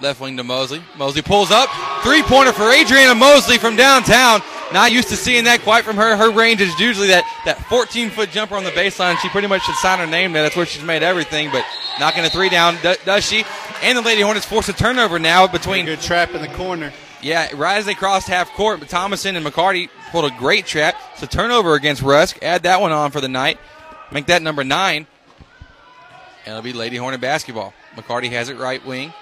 Left wing to Mosley. Mosley pulls up. Three-pointer for Adriana Mosley from downtown. Not used to seeing that quite from her. Her range is usually that that fourteen-foot jumper on the baseline. She pretty much should sign her name there. That's where she's made everything, but knocking a three down, do, does she? And the Lady Hornets force a turnover now between. Good trap in the corner. Yeah, right as they crossed half court, but Thomason and McCarty pulled a great trap. It's a turnover against Rusk. Add that one on for the night. Make that number nine. And it'll be Lady Hornet basketball. McCarty has it right wing.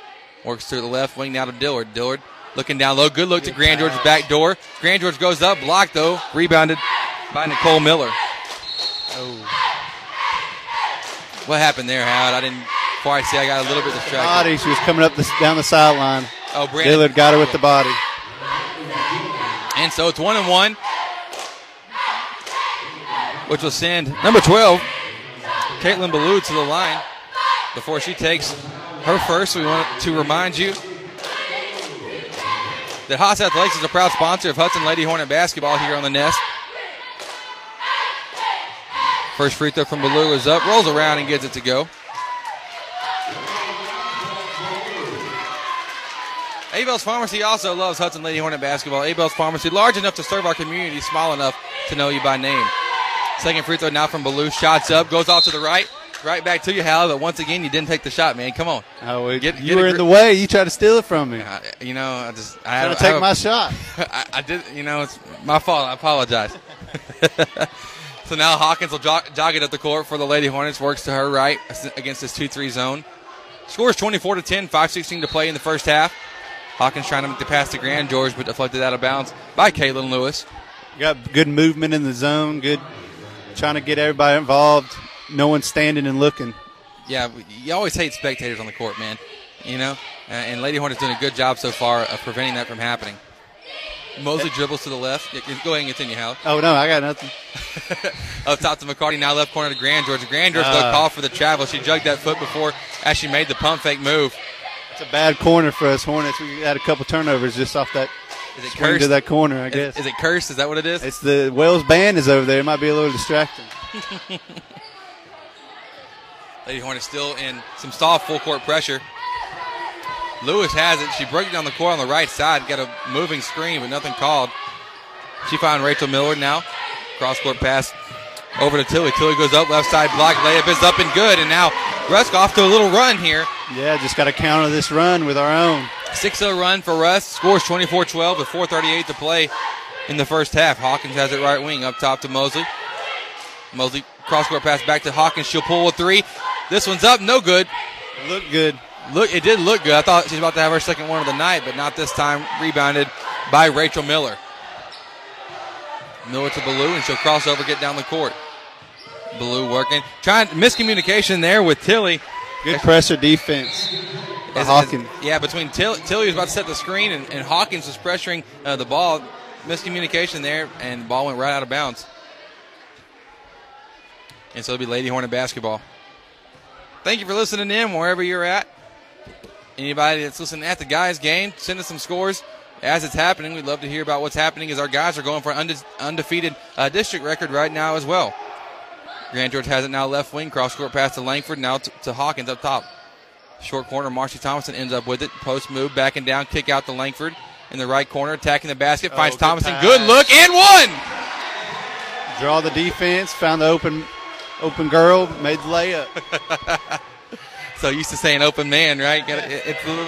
Works through the left wing now to Dillard. Dillard looking down low. Good look to Grandgeorge's back door. Grandgeorge goes up. Blocked, though. Rebounded by Nicole Miller. Oh. What happened there, Howard? I didn't quite see. I got a little bit distracted. Body. She was coming up the, down the sideline. Oh, Brandon. Dillard got her with the body. And so it's one and one, which will send number twelve, Kaitlyn Ballou, to the line before she takes her first. We want to remind you that Haas Athletics is a proud sponsor of Hudson Lady Hornet basketball here on the Nest. First free throw from Ballou is up, rolls around and gets it to go. Abel's Pharmacy also loves Hudson Lady Hornet basketball. Abel's Pharmacy, large enough to serve our community, small enough to know you by name. Second free throw now from Ballou. Shots up, goes off to the right. Right back to you, Hal, but once again, you didn't take the shot, man. Come on. Oh, well, get, you get were in the way. You tried to steal it from me. I, you know, I just. I had to take I, my shot. I, I did. You know, it's my fault. I apologize. So now Hawkins will jog, jog it up the court for the Lady Hornets. Works to her right against this two three zone. Scores twenty-four to ten, five sixteen to play in the first half. Hawkins trying to make the pass to Grandgeorge, but deflected out of bounds by Kaitlyn Lewis. You got good movement in the zone. Good trying to get everybody involved. No one's standing and looking. Yeah, you always hate spectators on the court, man. You know, uh, and Lady Hornets doing a good job so far of preventing that from happening. Mosley dribbles to the left. Yeah, go ahead and continue, Howard. Oh no, I got nothing. Up top to McCarty, now left corner to Grandgeorge. Grandgeorge uh, though called for the travel. She jugged that foot before as she made the pump fake move. It's a bad corner for us Hornets. We had a couple turnovers just off that. Is it cursed to that corner? I is, guess. Is it cursed? Is that what it is? It's the Wells band is over there. It might be a little distracting. Lady Hornets still in some soft full-court pressure. Lewis has it. She broke it down the court on the right side. Got a moving screen, but nothing called. She found Rachel Miller now. Cross-court pass over to Tilley. Tilley goes up, left side block. Layup is up and good. And now Rusk off to a little run here. Yeah, just got to counter this run with our own. six oh run for Rusk. Scores twenty-four twelve with four thirty-eight to play in the first half. Hawkins has it right wing up top to Mosley. Mosley cross-court pass back to Hawkins. She'll pull a three. This one's up, no good. Looked good. Look, it did look good. I thought she was about to have her second one of the night, but not this time. Rebounded by Rachel Miller. Miller to Ballou, and she'll cross over, get down the court. Ballou working. Trying miscommunication there with Tilley. Good pressure defense. Hawkins. Yeah, between Tilley, Tilley was about to set the screen, and, and Hawkins was pressuring uh, the ball. Miscommunication there, and the ball went right out of bounds. And so it'll be Lady Hornet basketball. Thank you for listening in wherever you're at. Anybody that's listening at the guys' game, send us some scores as it's happening. We'd love to hear about what's happening as our guys are going for an unde- undefeated uh, district record right now as well. Grandgeorge has it now left wing, cross-court pass to Langford, now t- to Hawkins up top. Short corner, Marcy Thomason ends up with it. Post move, back and down, kick out to Langford in the right corner, attacking the basket, oh, finds good Thomason. Pass. Good look, and one! Draw the defense, found the open... Open girl, made the layup. So used to saying open man, right? It, it's a little,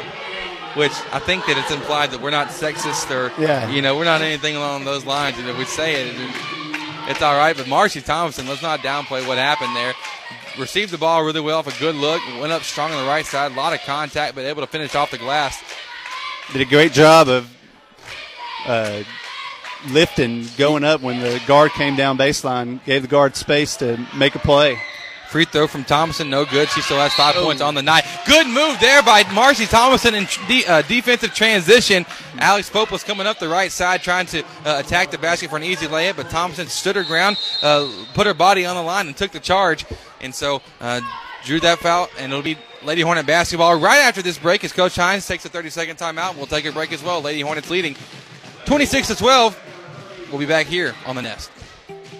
which I think that it's implied that we're not sexist or, yeah. you know, we're not anything along those lines. And if we say it, it's all right. But Marcy Thomason, let's not downplay what happened there. Received the ball really well for a good look. Went up strong on the right side. A lot of contact, but able to finish off the glass. Did a great job of uh, lifting, going up when the guard came down baseline, gave the guard space to make a play. Free throw from Thomason, no good. She still has five oh. points on the night. Good move there by Marcy Thomason in de- uh, defensive transition. Alex Pope was coming up the right side trying to uh, attack the basket for an easy layup, but Thomason stood her ground, uh, put her body on the line, and took the charge. And so uh, drew that foul, and it'll be Lady Hornet basketball right after this break as Coach Hines takes a thirty-second timeout. We'll take a break as well. Lady Hornets leading twenty-six to twelve. We'll be back here on The Nest.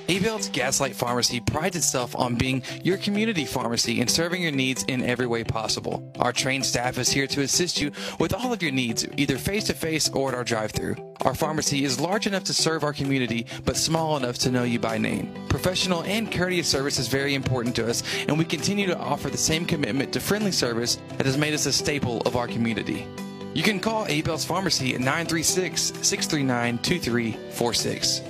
Abel's Gaslight Pharmacy prides itself on being your community pharmacy and serving your needs in every way possible. Our trained staff is here to assist you with all of your needs, either face-to-face or at our drive-thru. Our pharmacy is large enough to serve our community, but small enough to know you by name. Professional and courteous service is very important to us, and we continue to offer the same commitment to friendly service that has made us a staple of our community. You can call Abel's Pharmacy at nine three six, six three nine, two three four six.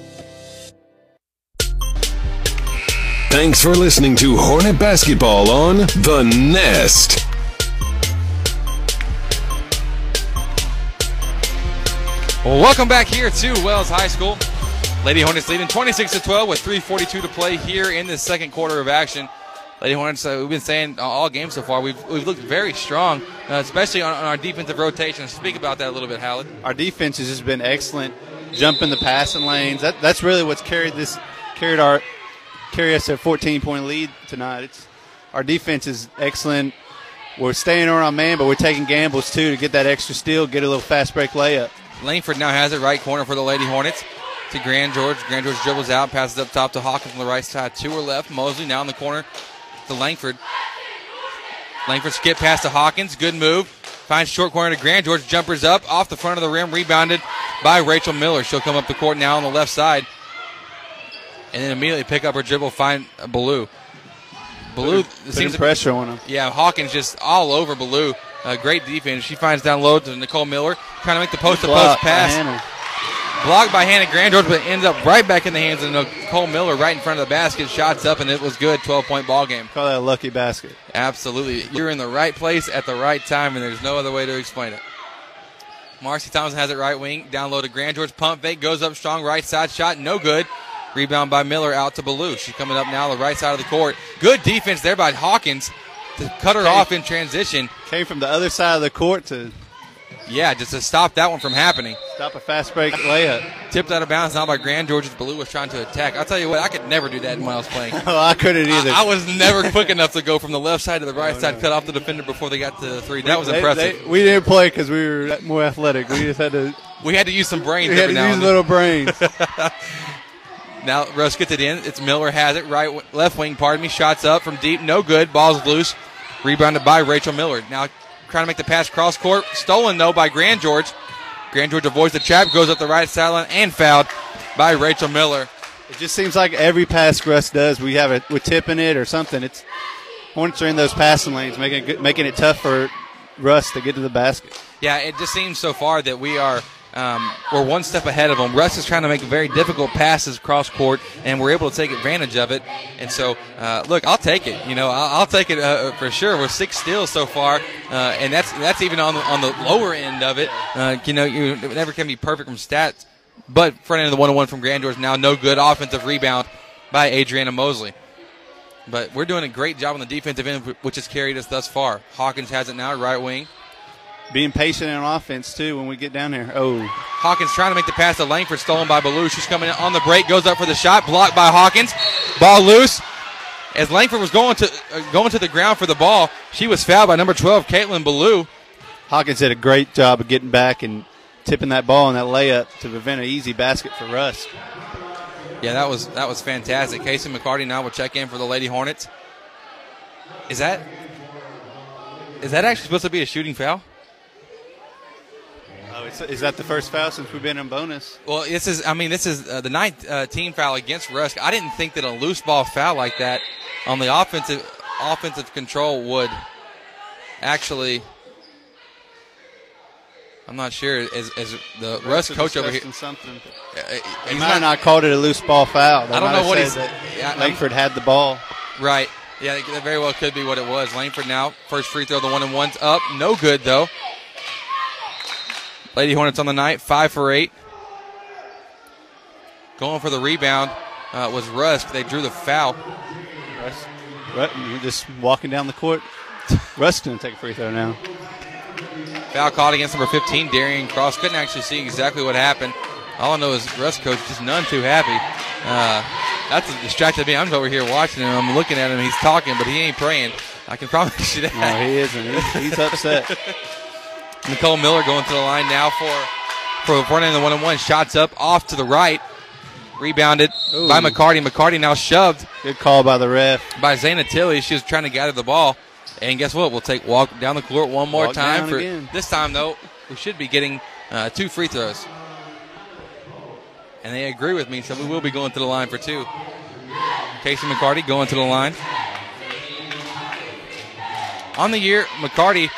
Thanks for listening to Hornet Basketball on The Nest. Welcome back here to Wells High School. Lady Hornets leading twenty-six to twelve with three forty-two to play here in the second quarter of action. Lady Hornets, uh, we've been saying all game so far, we've we've looked very strong, uh, especially on, on our defensive rotation. Speak about that a little bit, Hallett. Our defense has just been excellent, jumping the passing lanes. That, that's really what's carried this carried our – carry us a fourteen-point lead tonight. It's, our defense is excellent. We're staying on our man, but we're taking gambles, too, to get that extra steal, get a little fast-break layup. Langford now has it right corner for the Lady Hornets to Grandgeorge. Grandgeorge dribbles out, passes up top to Hawkins on the right side, to her left. Mosley now in the corner to Langford. Langford skip pass to Hawkins. Good move. Finds short corner to Grandgeorge. Jumpers up off the front of the rim, rebounded by Rachel Miller. She'll come up the court now on the left side. And then immediately pick up her dribble, find Ballou. Ballou putting, seems putting pressure to, on him. Yeah, Hawkins just all over Ballou. Uh, great defense. She finds down low to Nicole Miller, trying to make the post-to-post pass. Hannah. Blocked by Hannah Grandgeorge, but ends up right back in the hands of Nicole Miller right in front of the basket. Shots up, and it was good. twelve-point ball game. Call that a lucky basket. Absolutely. You're in the right place at the right time, and there's no other way to explain it. Marcy Thomason has it right wing. Down low to Grandgeorge. Pump fake. Goes up strong. Right side shot. No good. Rebound by Miller out to Ballou. She's coming up now the right side of the court. Good defense there by Hawkins to cut her came, off in transition. Came from the other side of the court to... Yeah, just to stop that one from happening. Stop a fast break layup. Tipped out of bounds now by Grandgeorge as Ballou was trying to attack. I'll tell you what, I could never do that when I was playing. Oh, I couldn't either. I, I was never quick enough to go from the left side to the right oh, side, no. Cut off the defender before they got to the three. That was they, impressive. They, we didn't play because we were more athletic. We just had to... we had to use some brains we every now and then. We had to use little brains. Now Russ gets it in. It's Miller has it. Right, left wing, pardon me. Shots up from deep. No good. Ball's loose. Rebounded by Rachel Miller. Now trying to make the pass cross court. Stolen, though, by Grandgeorge. Grandgeorge avoids the trap. Goes up the right sideline and fouled by Rachel Miller. It just seems like every pass Russ does, we have a, we're tipping it or something. It's Hornets are in those passing lanes, making it, making it tough for Russ to get to the basket. Yeah, it just seems so far that we are – Um, we're one step ahead of them. Russ is trying to make very difficult passes cross court, and we're able to take advantage of it. And so, uh, look, I'll take it. You know, I'll, I'll take it uh, for sure. We're six steals so far, uh, and that's that's even on the, on the lower end of it. Uh, you know, you never can be perfect from stats, but front end of the one-on-one from Grandgeorge now no good. Offensive rebound by Adriana Mosley. But we're doing a great job on the defensive end, which has carried us thus far. Hawkins has it now, right wing. Being patient on offense, too, when we get down there. Oh. Hawkins trying to make the pass to Langford, stolen by Ballou. She's coming on the break, goes up for the shot, blocked by Hawkins. Ball loose. As Langford was going to uh, going to the ground for the ball, she was fouled by number twelve, Kaitlyn Ballou. Hawkins did a great job of getting back and tipping that ball and that layup to prevent an easy basket for Russ. Yeah, that was that was fantastic. Casey McCarty now will check in for the Lady Hornets. Is that is that actually supposed to be a shooting foul? Oh, it's, is that the first foul since we've been in bonus? Well, this is, I mean, this is uh, the ninth uh, team foul against Rusk. I didn't think that a loose ball foul like that on the offensive offensive control would actually, I'm not sure, as, as the Rusk, Rusk coach over here. Something. He he's might not, not called it a loose ball foul. They I don't know what he's. Yeah, Langford I'm, had the ball. Right. Yeah, that very well could be what it was. Langford now, first free throw, the one and one's up. No good, though. Lady Hornets on the night, five for eight. Going for the rebound uh, was Rusk. They drew the foul. Rusk, just walking down the court. Rusk's going to take a free throw now. Foul caught against number fifteen, Darian Cross. Couldn't actually see exactly what happened. All I know is Rusk coach just none too happy. Uh, that's distracted me. I'm over here watching him. I'm looking at him. He's talking, but he ain't praying. I can promise you that. No, he isn't. He's, he's upset. Nicole Miller going to the line now for for the front end of the one-on-one. Shots up off to the right. Rebounded Ooh. by McCarty. McCarty now shoved. Good call by the ref. By Zaina Tilley. She was trying to gather the ball. And guess what? We'll take walk down the court one more walk time. For again. This time, though, we should be getting uh, two free throws. And they agree with me, so we will be going to the line for two. Casey McCarty going to the line. On the year, McCarty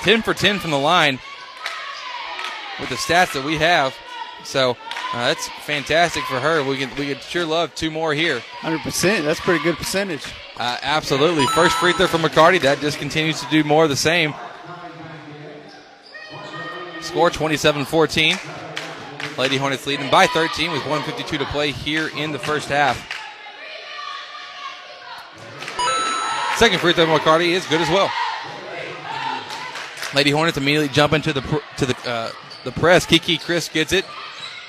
ten for ten from the line with the stats that we have. So uh, that's fantastic for her. We could we could sure love two more here. one hundred percent. That's a pretty good percentage. Uh, absolutely. First free throw from McCarty. That just continues to do more of the same. Score twenty-seven fourteen. Lady Hornets leading by thirteen with one fifty-two to play here in the first half. Second free throw from McCarty is good as well. Lady Hornets immediately jump into the pr- to the uh, the press. Kiki Chris gets it.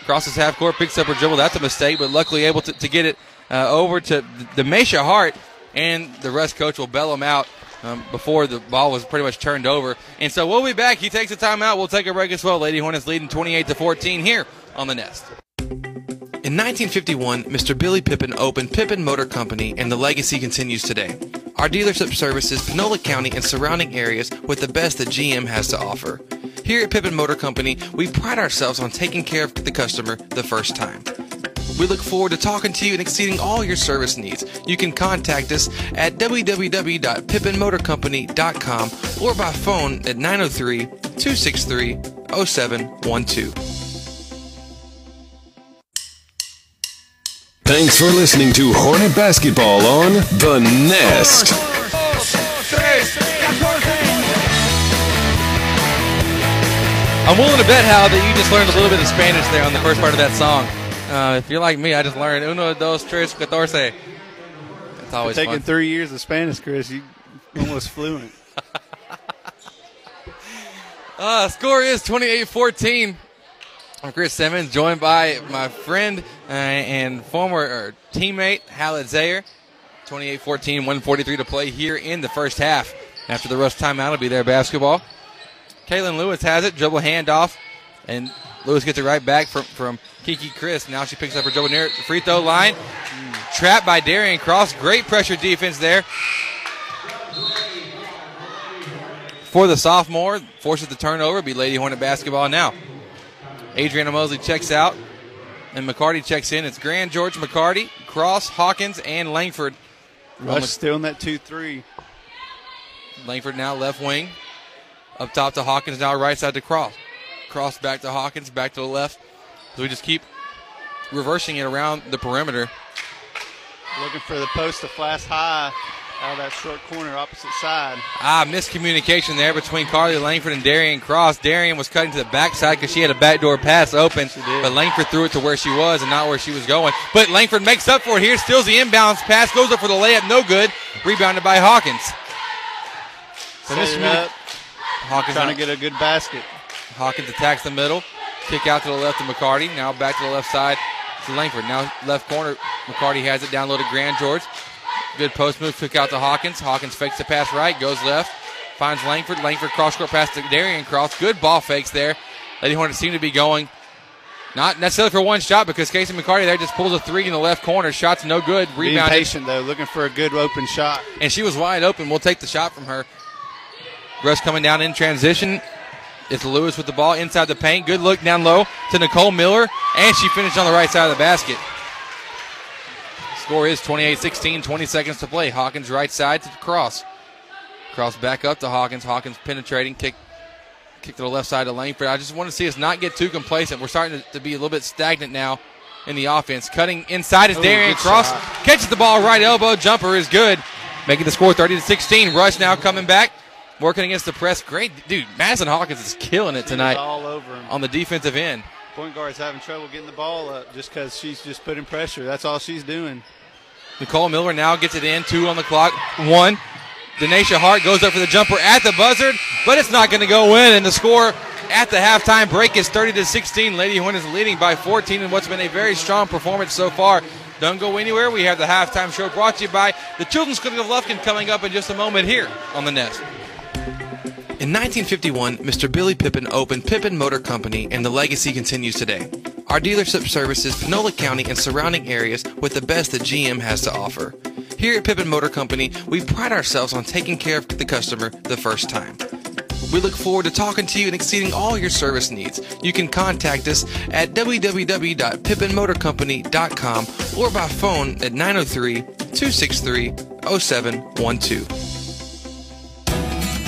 Crosses half court, picks up her dribble. That's a mistake, but luckily able to, to get it uh, over to Demeisha Hart, and the rest coach will bail him out um, before the ball was pretty much turned over. And so we'll be back. He takes a timeout. We'll take a break as well. Lady Hornets leading twenty-eight to fourteen here on The Nest. In nineteen fifty-one, Mister Billy Pippin opened Pippin Motor Company, and the legacy continues today. Our dealership services Panola County and surrounding areas with the best that G M has to offer. Here at Pippin Motor Company, we pride ourselves on taking care of the customer the first time. We look forward to talking to you and exceeding all your service needs. You can contact us at w w w dot pippin motor company dot com or by phone at nine oh three, two six three, oh seven one two. Thanks for listening to Hornet Basketball on The Nest. I'm willing to bet, Hal, that you just learned a little bit of Spanish there on the first part of that song. Uh, if you're like me, I just learned uno, dos, tres, catorce. It's always taking fun. Three years of Spanish, Chris. You almost fluent. uh, score is twenty-eight fourteen. I'm Chris Simmons, joined by my friend uh, and former er, teammate, Hallett Zayer. twenty-eight fourteen, one forty-three to play here in the first half. After the rush timeout, it'll be their basketball. Kaitlyn Lewis has it, dribble handoff, and Lewis gets it right back from, from Kiki Chris. Now she picks up her dribble near the free throw line. Trapped by Darian Cross. Great pressure defense there for the sophomore. Forces the turnover. Be Lady Hornet basketball now. Adriana Mosley checks out, and McCarty checks in. It's Grandgeorge, McCarty, Cross, Hawkins, and Langford. Rush still in that two three. Langford now left wing. Up top to Hawkins, now right side to Cross. Cross back to Hawkins, back to the left. So we just keep reversing it around the perimeter. Looking for the post to flash high out of that short corner opposite side. Ah, miscommunication there between Carly Langford and Darian Cross. Darian was cutting to the backside because she had a backdoor pass open, but Langford threw it to where she was and not where she was going. But Langford makes up for it here, steals the inbounds pass, goes up for the layup, no good. Rebounded by Hawkins. So Set it up. Hawkins trying to get a good basket. Hawkins attacks the middle, kick out to the left to McCarty. Now back to the left side to Langford. Now left corner, McCarty has it down low to Grandgeorge. Good post move, took out to Hawkins. Hawkins fakes the pass right, goes left, finds Langford. Langford cross-court pass to Darian Cross. Good ball fakes there. Lady Hornets seem to be going, not necessarily for one shot because Casey McCarty there just pulls a three in the left corner. Shot's no good. Rebound. Being patient, though, looking for a good open shot. And she was wide open. We'll take the shot from her. Russ coming down in transition. It's Lewis with the ball inside the paint. Good look down low to Nicole Miller, and she finished on the right side of the basket. Score is twenty-eight sixteen, twenty seconds to play. Hawkins right side to Cross. Cross back up to Hawkins. Hawkins penetrating, kick kick to the left side to Langford. I just want to see us not get too complacent. We're starting to, to be a little bit stagnant now in the offense. Cutting inside is Darian Cross. Shot. Catches the ball, right elbow jumper is good. Making the score thirty to sixteen. Rush now coming back. Working against the press. Great, dude. Madison Hawkins is killing it tonight all over him on the defensive end. point guard's having trouble getting the ball up just because she's just putting pressure. That's all she's doing. Nicole Miller now gets it in. Two on the clock. One. Denasia Hart goes up for the jumper at the buzzer, but it's not going to go in. And the score at the halftime break is thirty to sixteen. Lady Hornets leading by fourteen in what's been a very strong performance so far. Don't go anywhere. We have the halftime show brought to you by the Children's Clinic of Lufkin coming up in just a moment here on The Nest. In nineteen fifty-one, Mister Billy Pippin opened Pippin Motor Company, and the legacy continues today. Our dealership services Panola County and surrounding areas with the best that G M has to offer. Here at Pippin Motor Company, we pride ourselves on taking care of the customer the first time. We look forward to talking to you and exceeding all your service needs. You can contact us at w w w dot pippin motor company dot com or by phone at nine oh three, two six three, oh seven one two.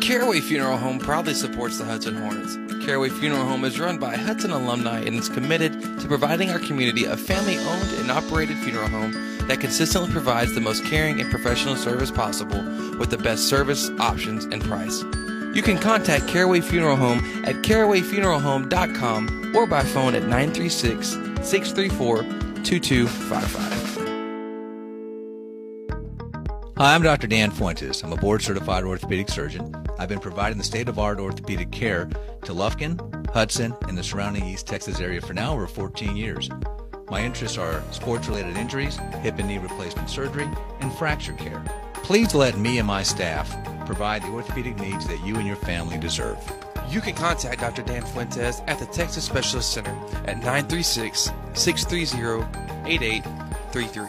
Caraway Funeral Home proudly supports the Hudson Hornets. Caraway Funeral Home is run by Hudson alumni and is committed to providing our community a family-owned and operated funeral home that consistently provides the most caring and professional service possible with the best service, options, and price. You can contact Caraway Funeral Home at caraway funeral home dot com or by phone at nine three six, six three four, two two five five. Hi, I'm Doctor Dan Fuentes. I'm a board-certified orthopedic surgeon. I've been providing the state-of-the-art orthopedic care to Lufkin, Hudson, and the surrounding East Texas area for now over fourteen years. My interests are sports-related injuries, hip and knee replacement surgery, and fracture care. Please let me and my staff provide the orthopedic needs that you and your family deserve. You can contact Doctor Dan Fuentes at the Texas Specialist Center at nine three six, six three zero, eight eight three three.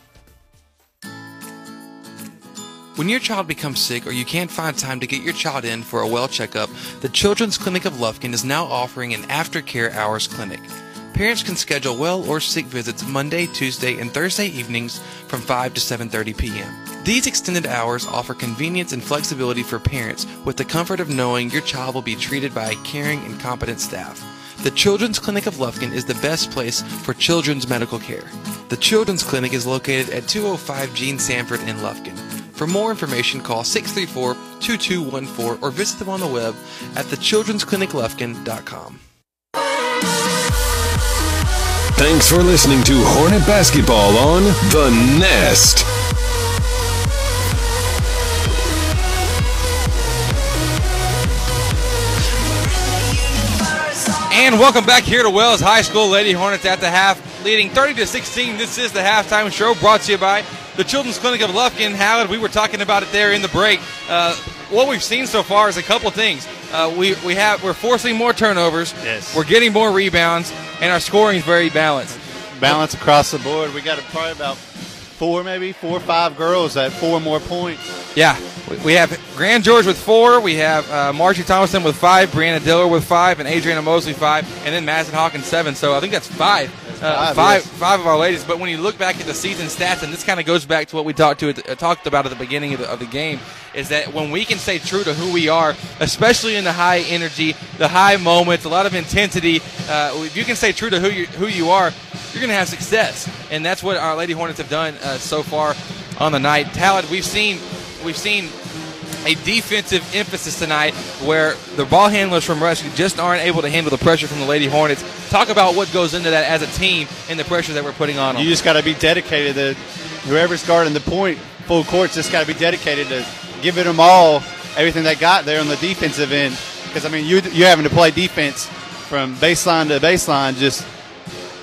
When your child becomes sick or you can't find time to get your child in for a well checkup, the Children's Clinic of Lufkin is now offering an aftercare hours clinic. Parents can schedule well or sick visits Monday, Tuesday, and Thursday evenings from five to seven thirty p m These extended hours offer convenience and flexibility for parents with the comfort of knowing your child will be treated by a caring and competent staff. The Children's Clinic of Lufkin is the best place for children's medical care. The Children's Clinic is located at two oh five Gene Sanford in Lufkin. For more information, call six three four, two two one four or visit them on the web at the children's clinic lufkin dot com. Thanks for listening to Hornet Basketball on The Nest. And welcome back here to Wells High School. Lady Hornets at the half, leading thirty to sixteen. This is the halftime show brought to you by the Children's Clinic of Lufkin. Hallett, we were talking about it there in the break. Uh, what we've seen so far is a couple things. Uh, we we have we're forcing more turnovers. Yes. We're getting more rebounds, and our scoring is very balanced. Balance across the board. We got probably about four, maybe four or five girls at four more points. Yeah. We have Grandgeorge with four. We have uh, Marcy Thomason with five. Brianna Dillard with five, and Adriana Mosley five, and then Madison Hawkins seven. So I think that's five. Uh, five, five of our ladies. But when you look back at the season stats, and this kind of goes back to what we talked to uh, talked about at the beginning of the, of the game, is that when we can stay true to who we are, especially in the high energy, the high moments, a lot of intensity, uh, if you can stay true to who you who you are, you're going to have success, and that's what our Lady Hornets have done uh, so far on the night. Hallett, we've seen we've seen. a defensive emphasis tonight where the ball handlers from Rusk just aren't able to handle the pressure from the Lady Hornets. Talk about what goes into that as a team and the pressure that we're putting on them. You just got to be dedicated. To whoever's guarding the point, full court's just got to be dedicated to giving them all, everything they got there on the defensive end. Because, I mean, you, you're having to play defense from baseline to baseline, just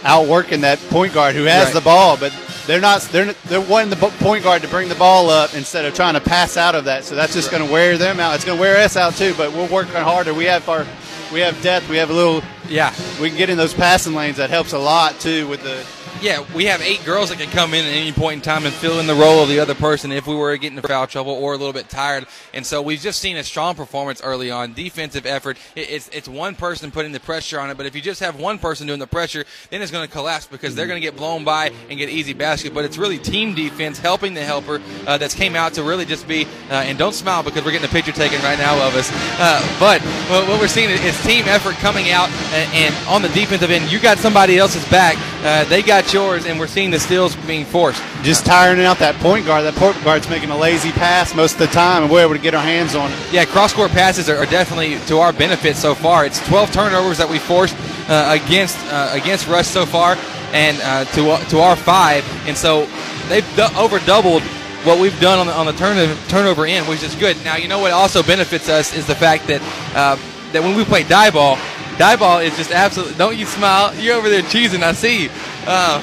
outworking that point guard who has right. the ball. But they're not they're they're wanting the point guard to bring the ball up instead of trying to pass out of that. So that's just right. going to wear them out. It's going to wear us out too. But we're working harder. We have our we have depth. We have a little yeah. We can get in those passing lanes. That helps a lot too with the. Yeah, we have eight girls that can come in at any point in time and fill in the role of the other person if we were getting into foul trouble or a little bit tired. And so we've just seen a strong performance early on, defensive effort. It's it's one person putting the pressure on it, but if you just have one person doing the pressure, then it's going to collapse because they're going to get blown by and get easy basket. But it's really team defense helping the helper uh, that's came out to really just be, uh, and don't smile because we're getting a picture taken right now of us. Uh, but what we're seeing is team effort coming out, and on the defensive end, you got somebody else's back. Uh, they got yours, and we're seeing the steals being forced. Just tiring out that point guard. That point guard's making a lazy pass most of the time, and we're able to get our hands on it. Yeah, cross-court passes are, are definitely to our benefit so far. It's twelve turnovers that we forced uh, against uh, against Rush so far, and uh, to uh, to our five. And so they've d- over doubled what we've done on the, on the turn- turnover end, which is good. Now, you know what also benefits us is the fact that uh, that when we play die ball, die ball is just absolutely. Don't you smile? You're over there cheesing. I see you. Uh,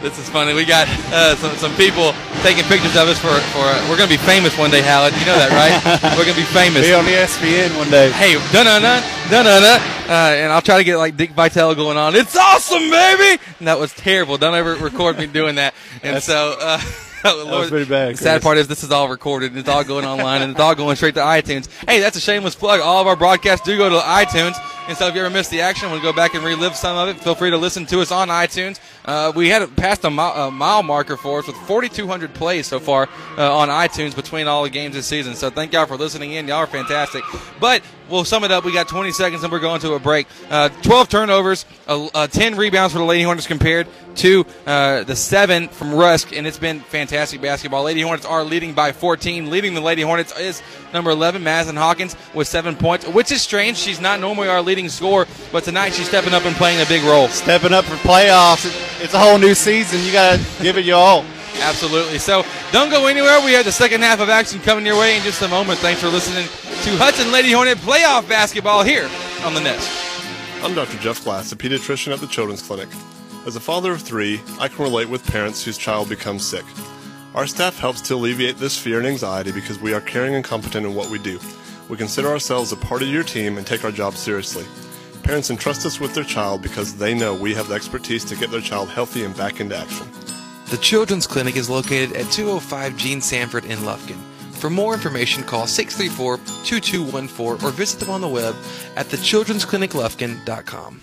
this is funny. We got uh, some some people taking pictures of us for for. Uh, we're gonna be famous one day, Hallett. You know that, right? We're gonna be famous. Be on E S P N one day. Hey, dun dun dun dun dun. Uh, and I'll try to get like Dick Vitale going on. It's awesome, baby. And that was terrible. Don't ever record me doing that. And That's- so. Uh, Oh, Lord. That was pretty bad. The sad part is this is all recorded, and it's all going online, and it's all going straight to iTunes. Hey, that's a shameless plug. All of our broadcasts do go to iTunes, and so if you ever missed the action, we'll go back and relive some of it. Feel free to listen to us on iTunes. Uh, we had passed a mile, a mile marker for us with forty-two hundred plays so far uh, on iTunes between all the games this season. So thank y'all for listening in. Y'all are fantastic. But we'll sum it up. We got twenty seconds, and we're going to a break. Uh, twelve turnovers, uh, uh, ten rebounds for the Lady Hornets compared to uh, the seven from Rusk, and it's been fantastic. Fantastic basketball. Lady Hornets are leading by fourteen. Leading the Lady Hornets is number eleven, Madison Hawkins, with seven points, which is strange. She's not normally our leading scorer, but tonight she's stepping up and playing a big role. Stepping up for playoffs. It's a whole new season. You got to give it your all. Absolutely. So don't go anywhere. We have the second half of action coming your way in just a moment. Thanks for listening to Hudson Lady Hornet playoff basketball here on The Nest. I'm Doctor Jeff Glass, a pediatrician at the Children's Clinic. As a father of three, I can relate with parents whose child becomes sick. Our staff helps to alleviate this fear and anxiety because we are caring and competent in what we do. We consider ourselves a part of your team and take our job seriously. Parents entrust us with their child because they know we have the expertise to get their child healthy and back into action. The Children's Clinic is located at two oh five Gene Sanford in Lufkin. For more information, call six three four, two two one four or visit them on the web at the children's clinic lufkin dot com.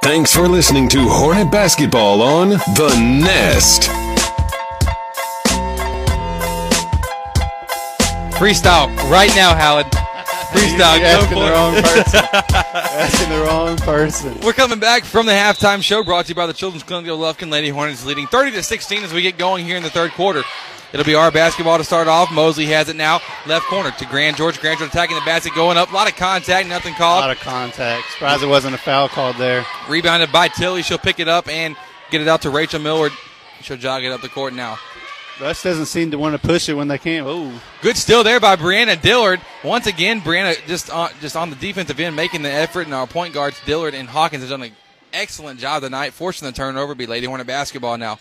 Thanks for listening to Hornet Basketball on The Nest. Freestyle right now, Hallett. Freestyle. You're asking the wrong person. asking the wrong person. We're coming back from the halftime show brought to you by the Children's Clinic of Lufkin. Lady Hornets leading thirty to sixteen as we get going here in the third quarter. It'll be our basketball to start off. Mosley has it now. Left corner to Grandgeorge. Grandgeorge attacking the basket, going up. A lot of contact, nothing called. A lot of contact. Surprised it wasn't a foul called there. Rebounded by Tilley. She'll pick it up and get it out to Rachel Miller. She'll jog it up the court now. Rush doesn't seem to want to push it when they can. Ooh. Good steal there by Brianna Dillard. Once again, Brianna just on, just on the defensive end, making the effort. And our point guards, Dillard and Hawkins, have done an excellent job tonight, forcing the turnover. Be Lady Hornet basketball now.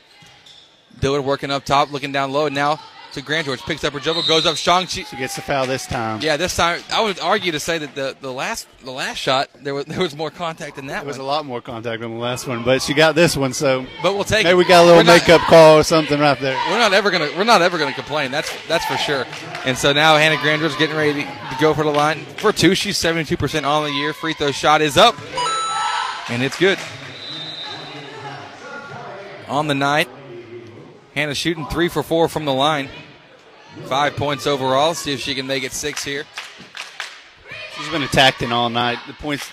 Dillard working up top, looking down low now to Grandgeorge. Picks up her dribble, goes up strong. She, she gets the foul this time. Yeah, this time. I would argue to say that the, the last the last shot, there was there was more contact than that there one. There was a lot more contact than the last one, but she got this one, so but we'll take maybe it. we got a little not, makeup call or something right there. We're not ever gonna we're not ever gonna complain, that's that's for sure. And so now Hannah Grandgeorge getting ready to, to go for the line. For two, she's seventy-two percent on the year. Free throw shot is up. And it's good. On the night. Hannah shooting three for four from the line. Five points overall. See if she can make it six here. she's been attacking all night. The points,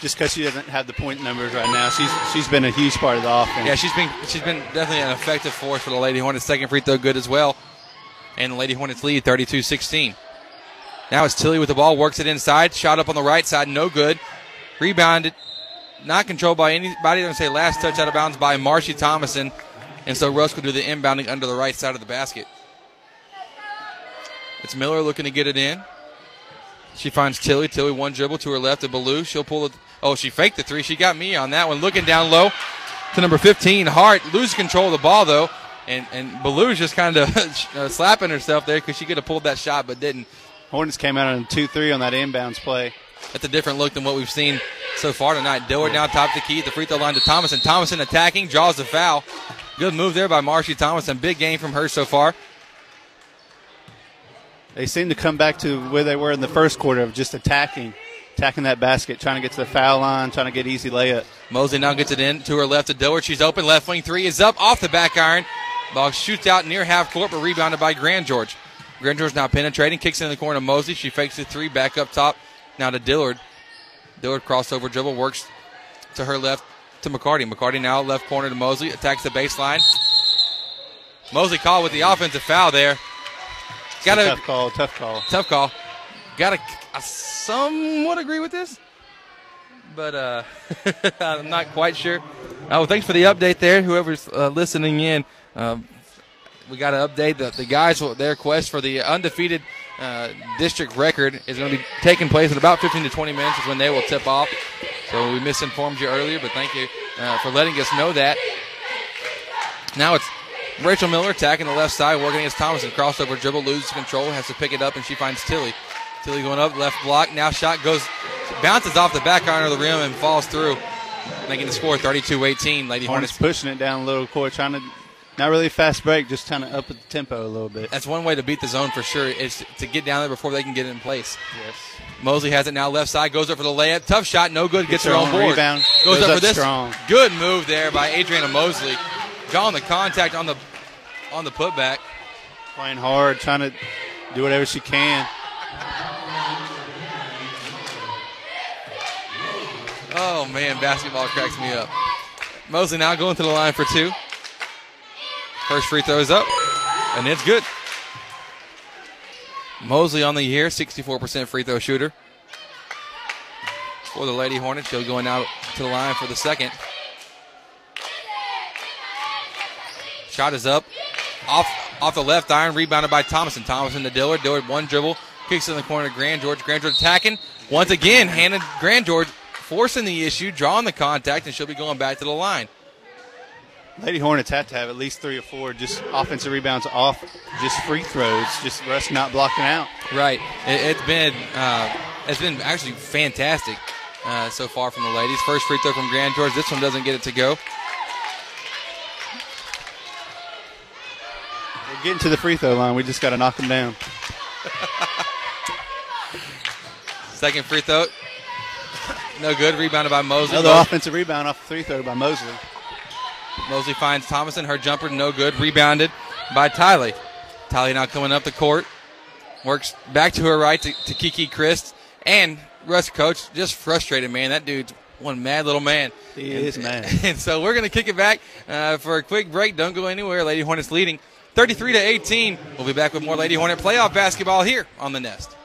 just because she doesn't have the point numbers right now, she's she's been a huge part of the offense. Yeah, she's been she's been definitely an effective force for the Lady Hornets. Second free throw good as well, and the Lady Hornets lead thirty-two sixteen. Now it's Tilley with the ball, works it inside, shot up on the right side, no good. Rebounded, not controlled by anybody. I'm going to say last touch out of bounds by Marcy Thomason, and so Rusk will do the inbounding under the right side of the basket. It's Miller looking to get it in. She finds Tilley. Tilley one dribble to her left to Ballou. She'll pull it. Oh, she faked the three. She got me on that one. Looking down low to number fifteen, Hart. Loses control of the ball, though, and, and Ballou's just kind of slapping herself there because she could have pulled that shot but didn't. Hornets came out on two three on that inbounds play. That's a different look than what we've seen so far tonight. Dillard now top the key at the free throw line to Thomason. Thomason attacking, draws the foul. Good move there by Marcy Thomason. Big game from her so far. They seem to come back to where they were in the first quarter of just attacking, attacking that basket, trying to get to the foul line, trying to get easy layup. Mosley now gets it in to her left to Dillard. She's open. Left wing three is up off the back iron. Ball shoots out near half court, but rebounded by Grandgeorge. Grandgeorge now penetrating, kicks in the corner to Mosley. She fakes the three back up top. Now to Dillard. Dillard crossover dribble, works to her left to McCarty. McCarty now left corner to Mosley, attacks the baseline. Mosley called with the offensive foul there. Got a tough call, tough call. Tough call. Got to I somewhat agree with this, but uh, I'm not quite sure. Oh, thanks for the update there, whoever's uh, listening in. Um, we got to update the, the guys, their quest for the undefeated Uh, district record is going to be taking place in about fifteen to twenty minutes is when they will tip off. So we misinformed you earlier, but thank you uh, for letting us know that. Now it's Rachel Miller attacking the left side, working against Thomason. Crossover dribble, loses control, has to pick it up, and she finds Tilley. Tilley going up, left block. Now shot goes, bounces off the back iron of the rim and falls through, making the score thirty-two eighteen. Lady Hornets pushing it down a little court, trying to. Not really a fast break, just kind of up at the tempo a little bit. That's one way to beat the zone for sure, is to get down there before they can get it in place. Yes. Mosley has it now left side, goes up for the layup. Tough shot, no good, gets, gets her own board. Rebound, goes, goes up, up for this. Strong. Good move there by Adriana Mosley. Got on the contact on the on the putback. Playing hard, trying to do whatever she can. Oh, man, basketball cracks me up. Mosley now going to the line for two. First free throw is up, and it's good. Mosley on the year, sixty-four percent free throw shooter. For the Lady Hornets, she'll going out to the line for the second. Shot is up, off off the left iron, rebounded by Thomason. Thomason to Dillard. Dillard one dribble, kicks in the corner to Grandgeorge. Grandgeorge attacking. Once again, Hannah Grandgeorge forcing the issue, drawing the contact, and she'll be going back to the line. Lady Hornets have to have at least three or four just offensive rebounds off just free throws, just Russ not blocking out. Right. It, it's been uh, it's been actually fantastic uh, so far from the ladies. First free throw from Grandgeorge. This one doesn't get it to go. We're getting to the free throw line. We just got to knock them down. Second free throw. No good. Rebounded by Mosley. Another Mosley. Offensive rebound off the free throw by Mosley. Mosley finds Thomason. Her jumper, no good. Rebounded by Tilley. Tilley now coming up the court. Works back to her right to, to Kiki Christ. And Russ coach, just frustrated, man. That dude's one mad little man. He and, is mad. And so we're going to kick it back uh, for a quick break. Don't go anywhere. Lady Hornets leading thirty-three to eighteen. We'll be back with more Lady Hornet playoff basketball here on The Nest.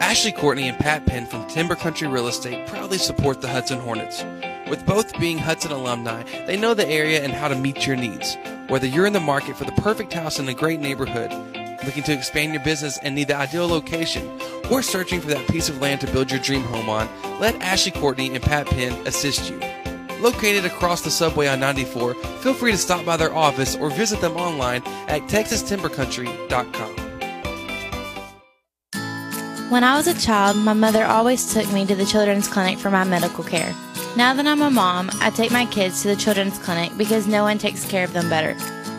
Ashley Courtney and Pat Penn from Timber Country Real Estate proudly support the Hudson Hornets. With both being Hudson alumni, they know the area and how to meet your needs. Whether you're in the market for the perfect house in a great neighborhood, looking to expand your business and need the ideal location, or searching for that piece of land to build your dream home on, let Ashley Courtney and Pat Penn assist you. Located across the subway on ninety-four, feel free to stop by their office or visit them online at texas timber country dot com. When I was a child, my mother always took me to the Children's Clinic for my medical care. Now that I'm a mom, I take my kids to the Children's Clinic because no one takes care of them better.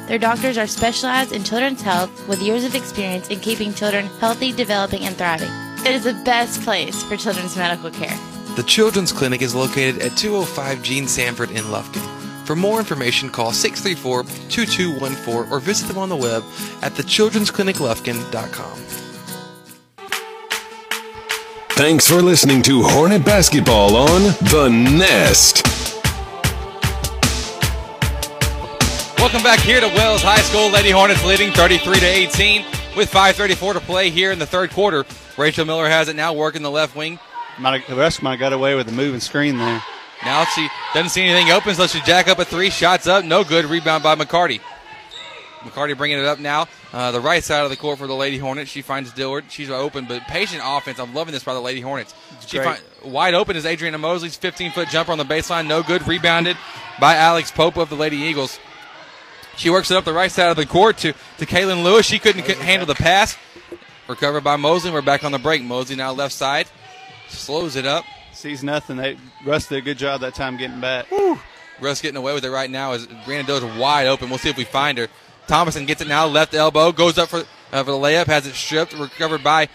Their doctors are specialized in children's health with years of experience in keeping children healthy, developing, and thriving. It is the best place for children's medical care. The Children's Clinic is located at two oh five Gene Sanford in Lufkin. For more information, call six three four, two two one four or visit them on the web at the children's clinic lufkin dot com. Thanks for listening to Hornet Basketball on The Nest. Welcome back here to Wells High School. Lady Hornets leading thirty-three to eighteen with five thirty-four to play here in the third quarter. Rachel Miller has it now, working the left wing. Might have, the rest might have got away with a moving screen there. Now she doesn't see anything open, so she jack up a three. Shots up, no good. Rebound by McCarty. McCarty bringing it up now. Uh, the right side of the court for the Lady Hornets. She finds Dillard. She's open, but patient offense. I'm loving this by the Lady Hornets. She find, wide open is Adriana Mosley's fifteen-foot jumper on the baseline. No good. Rebounded by Alex Pope of the Lady Eagles. She works it up the right side of the court to, to Kaitlyn Lewis. She couldn't c- handle the pass. Recovered by Mosley. We're back on the break. Mosley now left side. Slows it up. Sees nothing. They, Russ did a good job that time getting back. Woo. Russ getting away with it right now as Brianna Dillard wide open. We'll see if we find her. Thomason gets it now, left elbow, goes up for, uh, for the layup, has it stripped, recovered by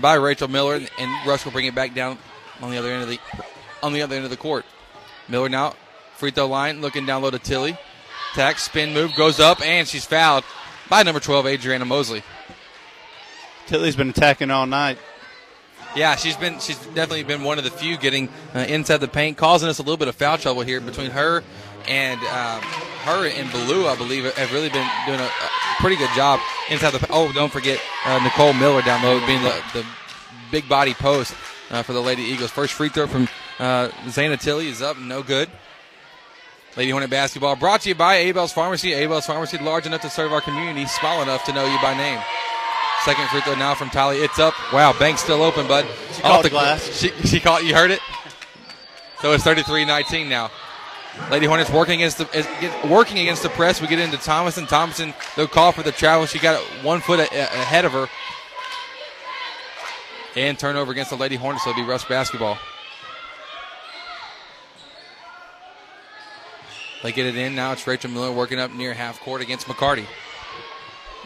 by Rachel Miller, and, and Russ will bring it back down on the other end of the on the other end of the court. Miller now, free throw line, looking down low to Tilley. Tack, spin move, goes up, and she's fouled by number twelve, Adriana Mosley. Tilley's been attacking all night. Yeah, she's been she's definitely been one of the few getting uh, inside the paint, causing us a little bit of foul trouble here between her and um, her and Ballou, I believe, have really been doing a, a pretty good job inside the. Oh, don't forget uh, Nicole Miller down low being the, the big body post uh, for the Lady Eagles. First free throw from uh, Zaina Tilley is up, no good. Lady Hornet basketball brought to you by Abel's Pharmacy. Abel's Pharmacy, large enough to serve our community, small enough to know you by name. Second free throw now from Talley. It's up. Wow, bank's still open, bud. She caught the glass. She, she caught. You heard it. So it's thirty-three nineteen now. Lady Hornets working against the working against the press. We get into Thomason. Thomason, they'll call for the travel. She got one foot a, a, ahead of her. And turnover against the Lady Hornets. So it'll be Rush basketball. They get it in now. It's Rachel Miller working up near half court against McCarty.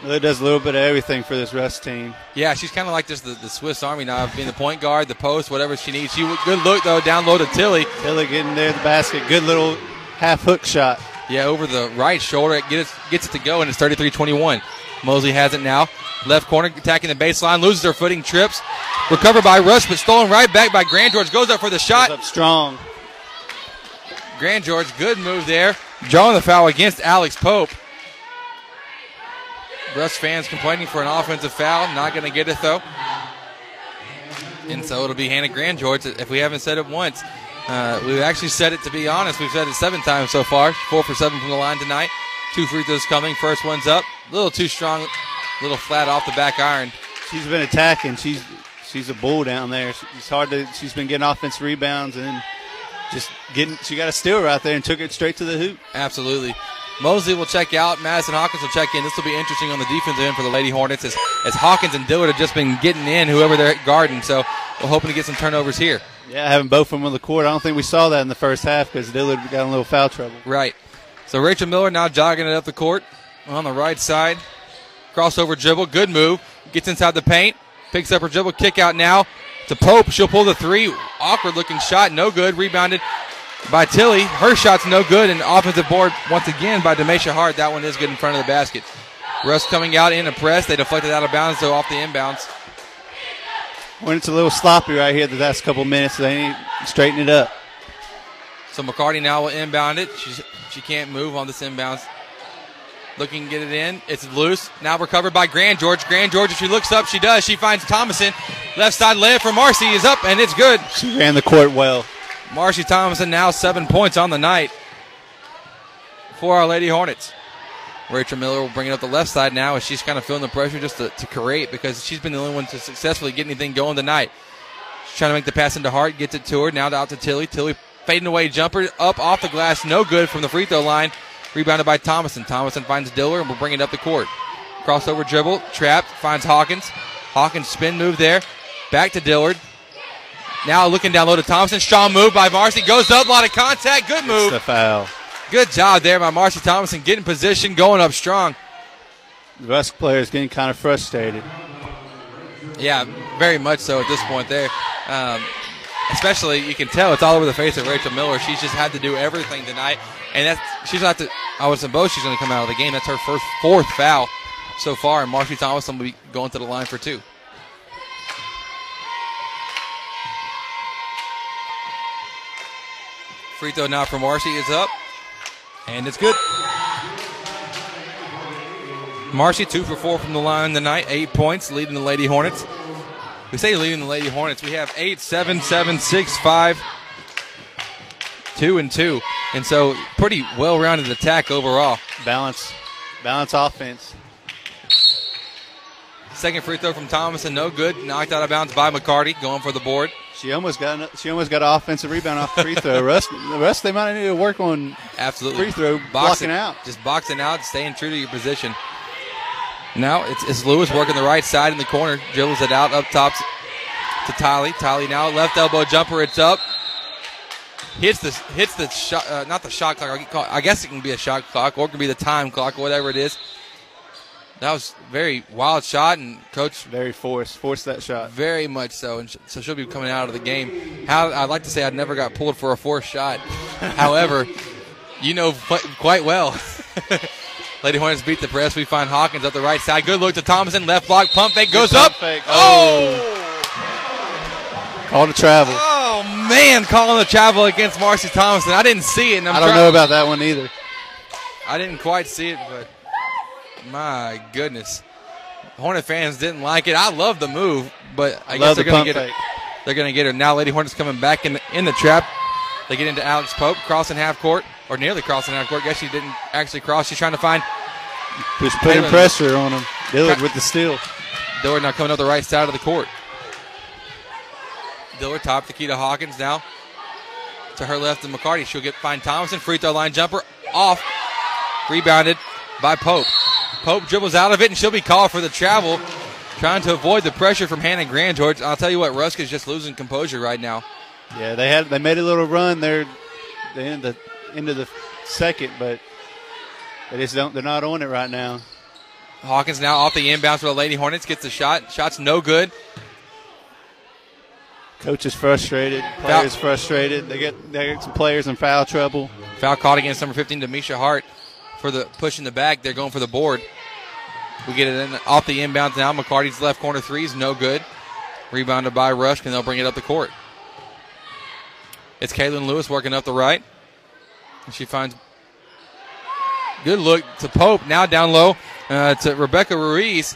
Miller does a little bit of everything for this Russ team. Yeah, she's kind of like just the, the Swiss Army now, being the point guard, the post, whatever she needs. She good look, though, down low to Tilley. Tilley getting there, the basket, good little half-hook shot. Yeah, over the right shoulder, it gets, gets it to go, and it's thirty-three twenty-one. Mosley has it now. Left corner, attacking the baseline, loses her footing, trips. Recovered by Russ, but stolen right back by Grandgeorge. Goes up for the shot. Goes up strong. Grandgeorge, good move there. Drawing the foul against Alex Pope. Russ fans complaining for an offensive foul. Not going to get it, though. And so it'll be Hannah Grandgeorge. If we haven't said it once, uh, we've actually said it, to be honest. We've said it seven times so far. Four for seven from the line tonight. Two free throws coming. First one's up. A little too strong. A little flat off the back iron. She's been attacking. She's she's a bull down there. It's hard to. She's been getting offensive rebounds and just getting. She got a steal right there and took it straight to the hoop. Absolutely. Mosley will check out. Madison Hawkins will check in. This will be interesting on the defensive end for the Lady Hornets as, as Hawkins and Dillard have just been getting in, whoever they're guarding. So we're hoping to get some turnovers here. Yeah, having both of them on the court. I don't think we saw that in the first half because Dillard got in a little foul trouble. Right. So Rachel Miller now jogging it up the court on the right side. Crossover dribble. Good move. Gets inside the paint. Picks up her dribble. Kick out now to Pope. She'll pull the three. Awkward looking shot. No good. Rebounded by Tilley. Her shot's no good, and offensive board once again by Demeisha Hart. That one is good in front of the basket. Russ coming out in a press. They deflected out of bounds, though, off the inbounds. When it's a little sloppy right here the last couple minutes, they need to straighten it up. So McCarty now will inbound it. She's, she can't move on this inbounds. Looking to get it in. It's loose. Now recovered by Grandgeorge. Grandgeorge, if she looks up, she does. She finds Thomason. Left side layup for Marcy is up, and it's good. She ran the court well. Marcy Thomason now seven points on the night for our Lady Hornets. Rachel Miller will bring it up the left side now as she's kind of feeling the pressure just to, to create because she's been the only one to successfully get anything going tonight. She's trying to make the pass into Hart, gets it to her, now out to Tilley. Tilley fading away jumper, up off the glass, no good from the free throw line. Rebounded by Thomason. Thomason finds Diller and will bring it up the court. Crossover dribble, trapped, finds Hawkins. Hawkins spin move there, back to Dillard. Now looking down low to Thomason. Strong move by Marcy. Goes up, a lot of contact. Good move. It's the foul. Good job there by Marcy Thomason. Getting position, going up strong. The Rusk player is getting kind of frustrated. Yeah, very much so at this point there. Um, especially, you can tell, it's all over the face of Rachel Miller. She's just had to do everything tonight. And that's, she's not to, I would suppose she's going to come out of the game. That's her first fourth foul so far. And Marcy Thomason will be going to the line for two. Free throw now for Marcy is up, and it's good. Marcy, two for four from the line tonight, eight points, leading the Lady Hornets. We say leading the Lady Hornets. We have eight, seven, seven, six, five, two, and two. And so pretty well-rounded attack overall. Balance. Balance offense. Second free throw from Thomason, no good. Knocked out of bounds by McCarty, going for the board. She almost got an, she almost got an offensive rebound off the free throw. Russ, the rest they might need to work on absolutely free throw boxing, blocking out. Just boxing out, staying true to your position. Now it's, it's Lewis working the right side in the corner. Dribbles it out up top to Tilley. Tilley now left elbow jumper. It's up. Hits the hits the shot. Uh, not the shot clock. I guess it can be a shot clock or it can be the time clock or whatever it is. That was a very wild shot, and Coach very forced forced that shot very much so, and sh so she'll be coming out of the game. How I'd like to say I never got pulled for a forced shot. However, you know quite well. Lady Hornets beat the press. We find Hawkins up the right side. Good look to Thomason, left block pump fake goes up. Fake. Oh, call to travel. Oh man, calling the travel against Marcy Thomason. I didn't see it. And I'm I don't know about that one either. I didn't quite see it, but. My goodness, Hornet fans didn't like it. I love the move, but I love guess they're the going to get her. They're going to get her now. Lady Hornets coming back in the, in the trap. They get into Alex Pope crossing half court or nearly crossing half court. I guess she didn't actually cross. She's trying to find just putting Kaitlyn. Pressure on him. Dillard with the steal. Dillard now coming up the right side of the court. Dillard top to Keita Hawkins now to her left and McCarty. She'll get find Thomason free throw line jumper off, rebounded by Pope. Pope dribbles out of it, and she'll be called for the travel, trying to avoid the pressure from Hannah Grandgeorge. I'll tell you what, Rusk is just losing composure right now. Yeah, they had they made a little run there at the end of the, end of the second, but they just don't, they're not on it right now. Hawkins now off the inbounds for the Lady Hornets, gets the shot. Shot's no good. Coach is frustrated. Players foul. Frustrated. They get, they get some players in foul trouble. Foul caught against number fifteen, Demisha Hart. For the push in the back, they're going for the board. We get it in, off the inbounds now. McCarty's left corner three is no good. Rebounded by Rush, and they'll bring it up the court. It's Kaitlyn Lewis working up the right. And she finds good look to Pope. Now down low uh, to Rebecca Ruiz.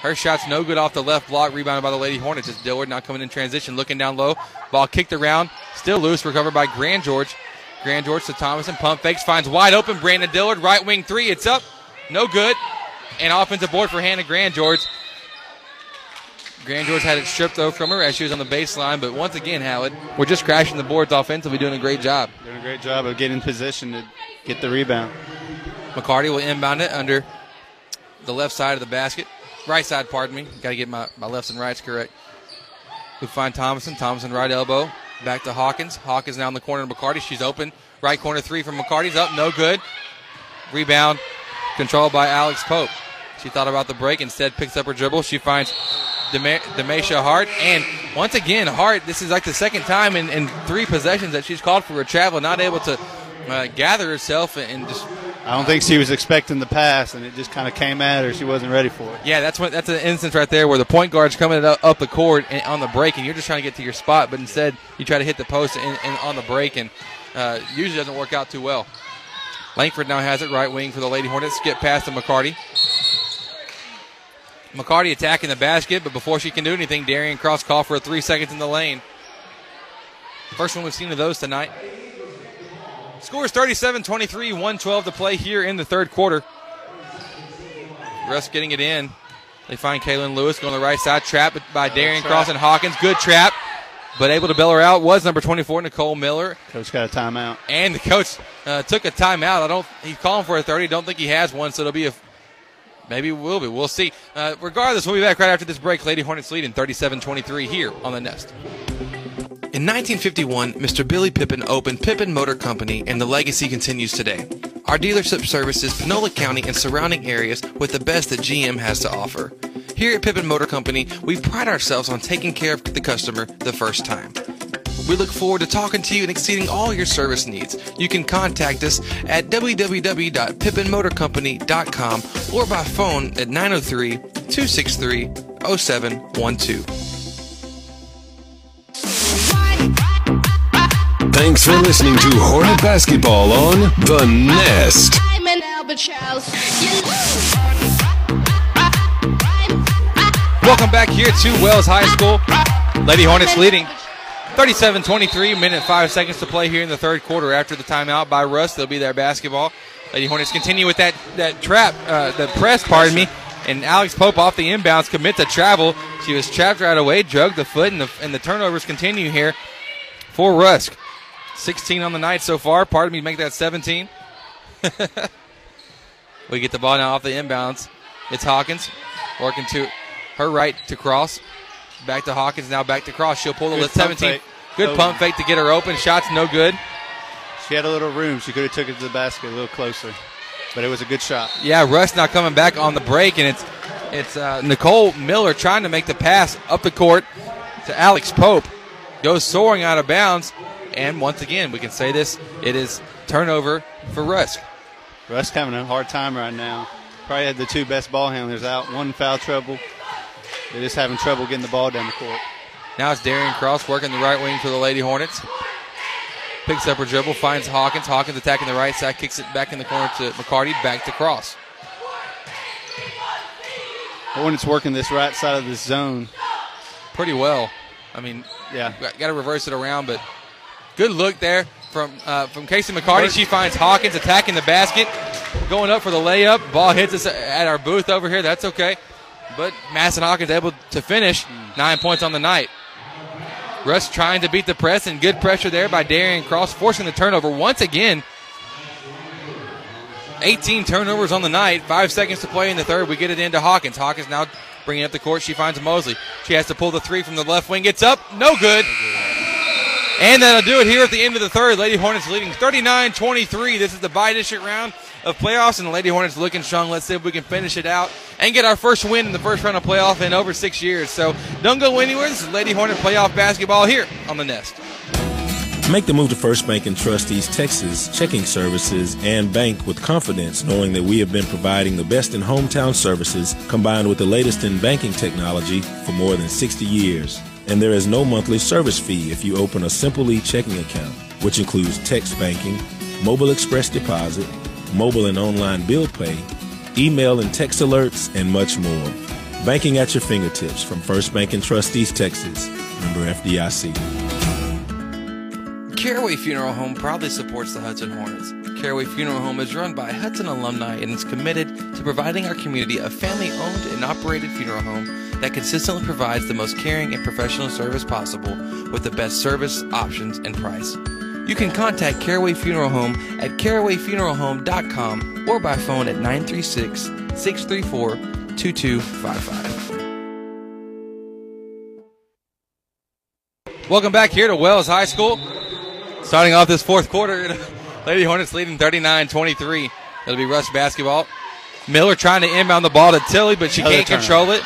Her shot's no good off the left block. Rebounded by the Lady Hornets. It's Dillard now coming in transition, looking down low. Ball kicked around. Still loose. Recovered by Grandgeorge. Grandgeorge to Thomason, pump fakes, finds wide open Brianna Dillard, right wing three, it's up, no good, and offensive board for Hannah Grandgeorge. Grandgeorge had it stripped though from her as she was on the baseline, but once again, Howard, we're just crashing the boards offensively, doing a great job. Doing a great job of getting in position to get the rebound. McCarty will inbound it under the left side of the basket, right side, pardon me, got to get my, my lefts and rights correct. We'll find Thomason, Thomason right elbow. Back to Hawkins. Hawkins now in the corner of McCarty. She's open. Right corner three from McCarty's up. No good. Rebound controlled by Alex Pope. She thought about the break. Instead picks up her dribble. She finds Demisha Hart. And once again, Hart, this is like the second time in, in three possessions that she's called for a travel, not able to uh, gather herself and just. I don't uh, think she was expecting the pass, and it just kind of came at her. She wasn't ready for it. Yeah, that's what, that's an instance right there where the point guard's coming up, up the court and on the break, and you're just trying to get to your spot, but instead you try to hit the post and, and on the break, and uh, usually doesn't work out too well. Langford now has it right wing for the Lady Hornets. Skip pass to McCarty. McCarty attacking the basket, but before she can do anything, Darian Cross called for three seconds in the lane. First one we've seen of those tonight. Scores thirty-seven twenty-three, one twelve to play here in the third quarter. Russ getting it in. They find Kaitlyn Lewis going to the right side. Trapped by Darian Cross and Hawkins. Good trap, but able to bail her out was number twenty-four, Nicole Miller. Coach got a timeout. And the coach uh, took a timeout. I don't. He's calling for a thirty. Don't think he has one, so it'll be a – maybe will be. We'll see. Uh, regardless, we'll be back right after this break. Lady Hornets leading thirty-seven twenty-three here on The Nest. In nineteen fifty-one, Mister Billy Pippin opened Pippin Motor Company, and the legacy continues today. Our dealership services Panola County and surrounding areas with the best that G M has to offer. Here at Pippin Motor Company, we pride ourselves on taking care of the customer the first time. We look forward to talking to you and exceeding all your service needs. You can contact us at w w w dot pippin motor company dot com or by phone at nine oh three, two six three, oh seven one two. Thanks for listening to Hornet Basketball on The Nest. I'm an albatross. Welcome back here to Wells High School. Lady Hornets leading thirty-seven twenty-three, minute five seconds to play here in the third quarter. After the timeout by Russ, they'll be their basketball. Lady Hornets continue with that, that trap, uh, the press, pardon me. And Alex Pope off the inbounds commits a travel. She was trapped right away, drug the foot, and the, and the turnovers continue here for Rusk. sixteen on the night so far. Pardon me, make that seventeen. We get the ball now off the inbounds. It's Hawkins working to her right to Cross. Back to Hawkins, now back to Cross. She'll pull the seventeen. Good pump fake to get her open. Shots no good. She had a little room. She could have took it to the basket a little closer. But it was a good shot. Yeah, Russ now coming back on the break, and it's it's uh, Nicole Miller trying to make the pass up the court to Alex Pope. Goes soaring out of bounds, and once again, we can say this, it is turnover for Russ. Russ having a hard time right now. Probably had the two best ball handlers out, one foul trouble. They're just having trouble getting the ball down the court. Now it's Darian Cross working the right wing for the Lady Hornets. Picks up her dribble, finds Hawkins. Hawkins attacking the right side, kicks it back in the corner to McCarty, back to Cross. Hornets working this right side of this zone pretty well. I mean, yeah, got to reverse it around, but good look there from uh, from Casey McCarty. She finds Hawkins attacking the basket, going up for the layup. Ball hits us at our booth over here. That's okay. But Madison Hawkins able to finish nine points on the night. Russ trying to beat the press, and good pressure there by Darian Cross, forcing the turnover once again. eighteen turnovers on the night. Five seconds to play in the third. We get it into Hawkins. Hawkins now bringing up the court. She finds Mosley. She has to pull the three from the left wing. Gets up. No good. And that'll do it here at the end of the third. Lady Hornets leading thirty-nine twenty-three. This is the bi-district round of playoffs, and the Lady Hornets looking strong. Let's see if we can finish it out and get our first win in the first round of playoff in over six years. So don't go anywhere. This is Lady Hornet playoff basketball here on The Nest. Make the move to First Bank and Trust East Texas checking services and bank with confidence, knowing that we have been providing the best in hometown services combined with the latest in banking technology for more than sixty years. And there is no monthly service fee if you open a Simple E checking account, which includes text banking, mobile express deposit, mobile and online bill pay, email and text alerts, and much more. Banking at your fingertips from First Bank and Trust East Texas. Member F D I C. Caraway Funeral Home proudly supports the Hudson Hornets. Caraway Funeral Home is run by Hudson alumni and is committed to providing our community a family-owned and operated funeral home that consistently provides the most caring and professional service possible with the best service, options, and price. You can contact Caraway Funeral Home at caraway funeral home dot com or by phone at nine three six, six three four, two two five five. Welcome back here to Wells High School. Starting off this fourth quarter, Lady Hornets leading thirty-nine twenty-three. It'll be Russ basketball. Miller trying to inbound the ball to Tilley, but she Another can't control it.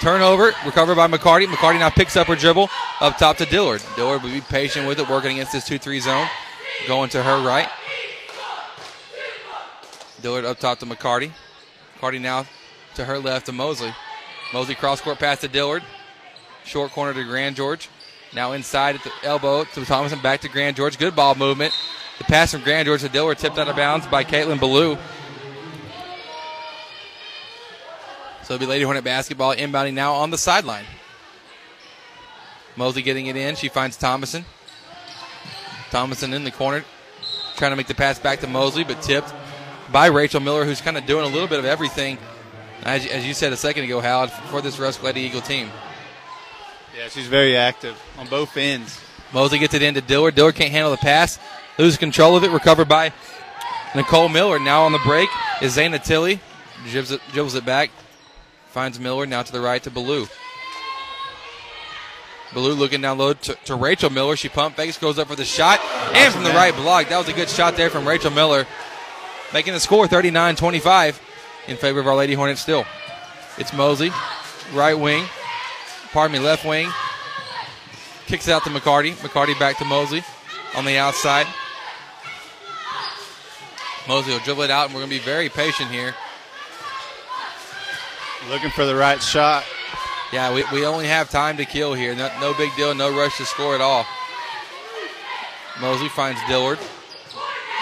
Turnover, recovered by McCarty. McCarty now picks up her dribble up top to Dillard. Dillard will be patient with it, working against this two three zone. Going to her right. Dillard up top to McCarty. McCarty now to her left to Mosley. Mosley cross-court pass to Dillard. Short corner to Grandgeorge. Now inside at the elbow to Thomason, back to Grandgeorge. Good ball movement. The pass from Grandgeorge to Dillard tipped out of bounds by Kaitlyn Ballou. So it'll be Lady Hornet basketball, inbounding now on the sideline. Mosley getting it in. She finds Thomason. Thomason in the corner, trying to make the pass back to Mosley, but tipped by Rachel Miller, who's kind of doing a little bit of everything, as, as you said a second ago, Howard, for this Rusk Lady Eagle team. Yeah, she's very active on both ends. Mosley gets it in to Dillard. Dillard can't handle the pass. Loses control of it. Recovered by Nicole Miller. Now on the break is Zaina Tilley. Jibs it, jibbles it back. Finds Miller, now to the right to Ballou. Ballou looking down low to, to Rachel Miller. She pump fakes, goes up for the shot, and from the right block. That was a good shot there from Rachel Miller, making the score thirty-nine twenty-five in favor of our Lady Hornets still. It's Mosley, right wing, pardon me, left wing. Kicks out to McCarty. McCarty back to Mosley on the outside. Mosley will dribble it out, and we're going to be very patient here. Looking for the right shot. Yeah, we, we only have time to kill here. No, no big deal, no rush to score at all. Mosley finds Dillard,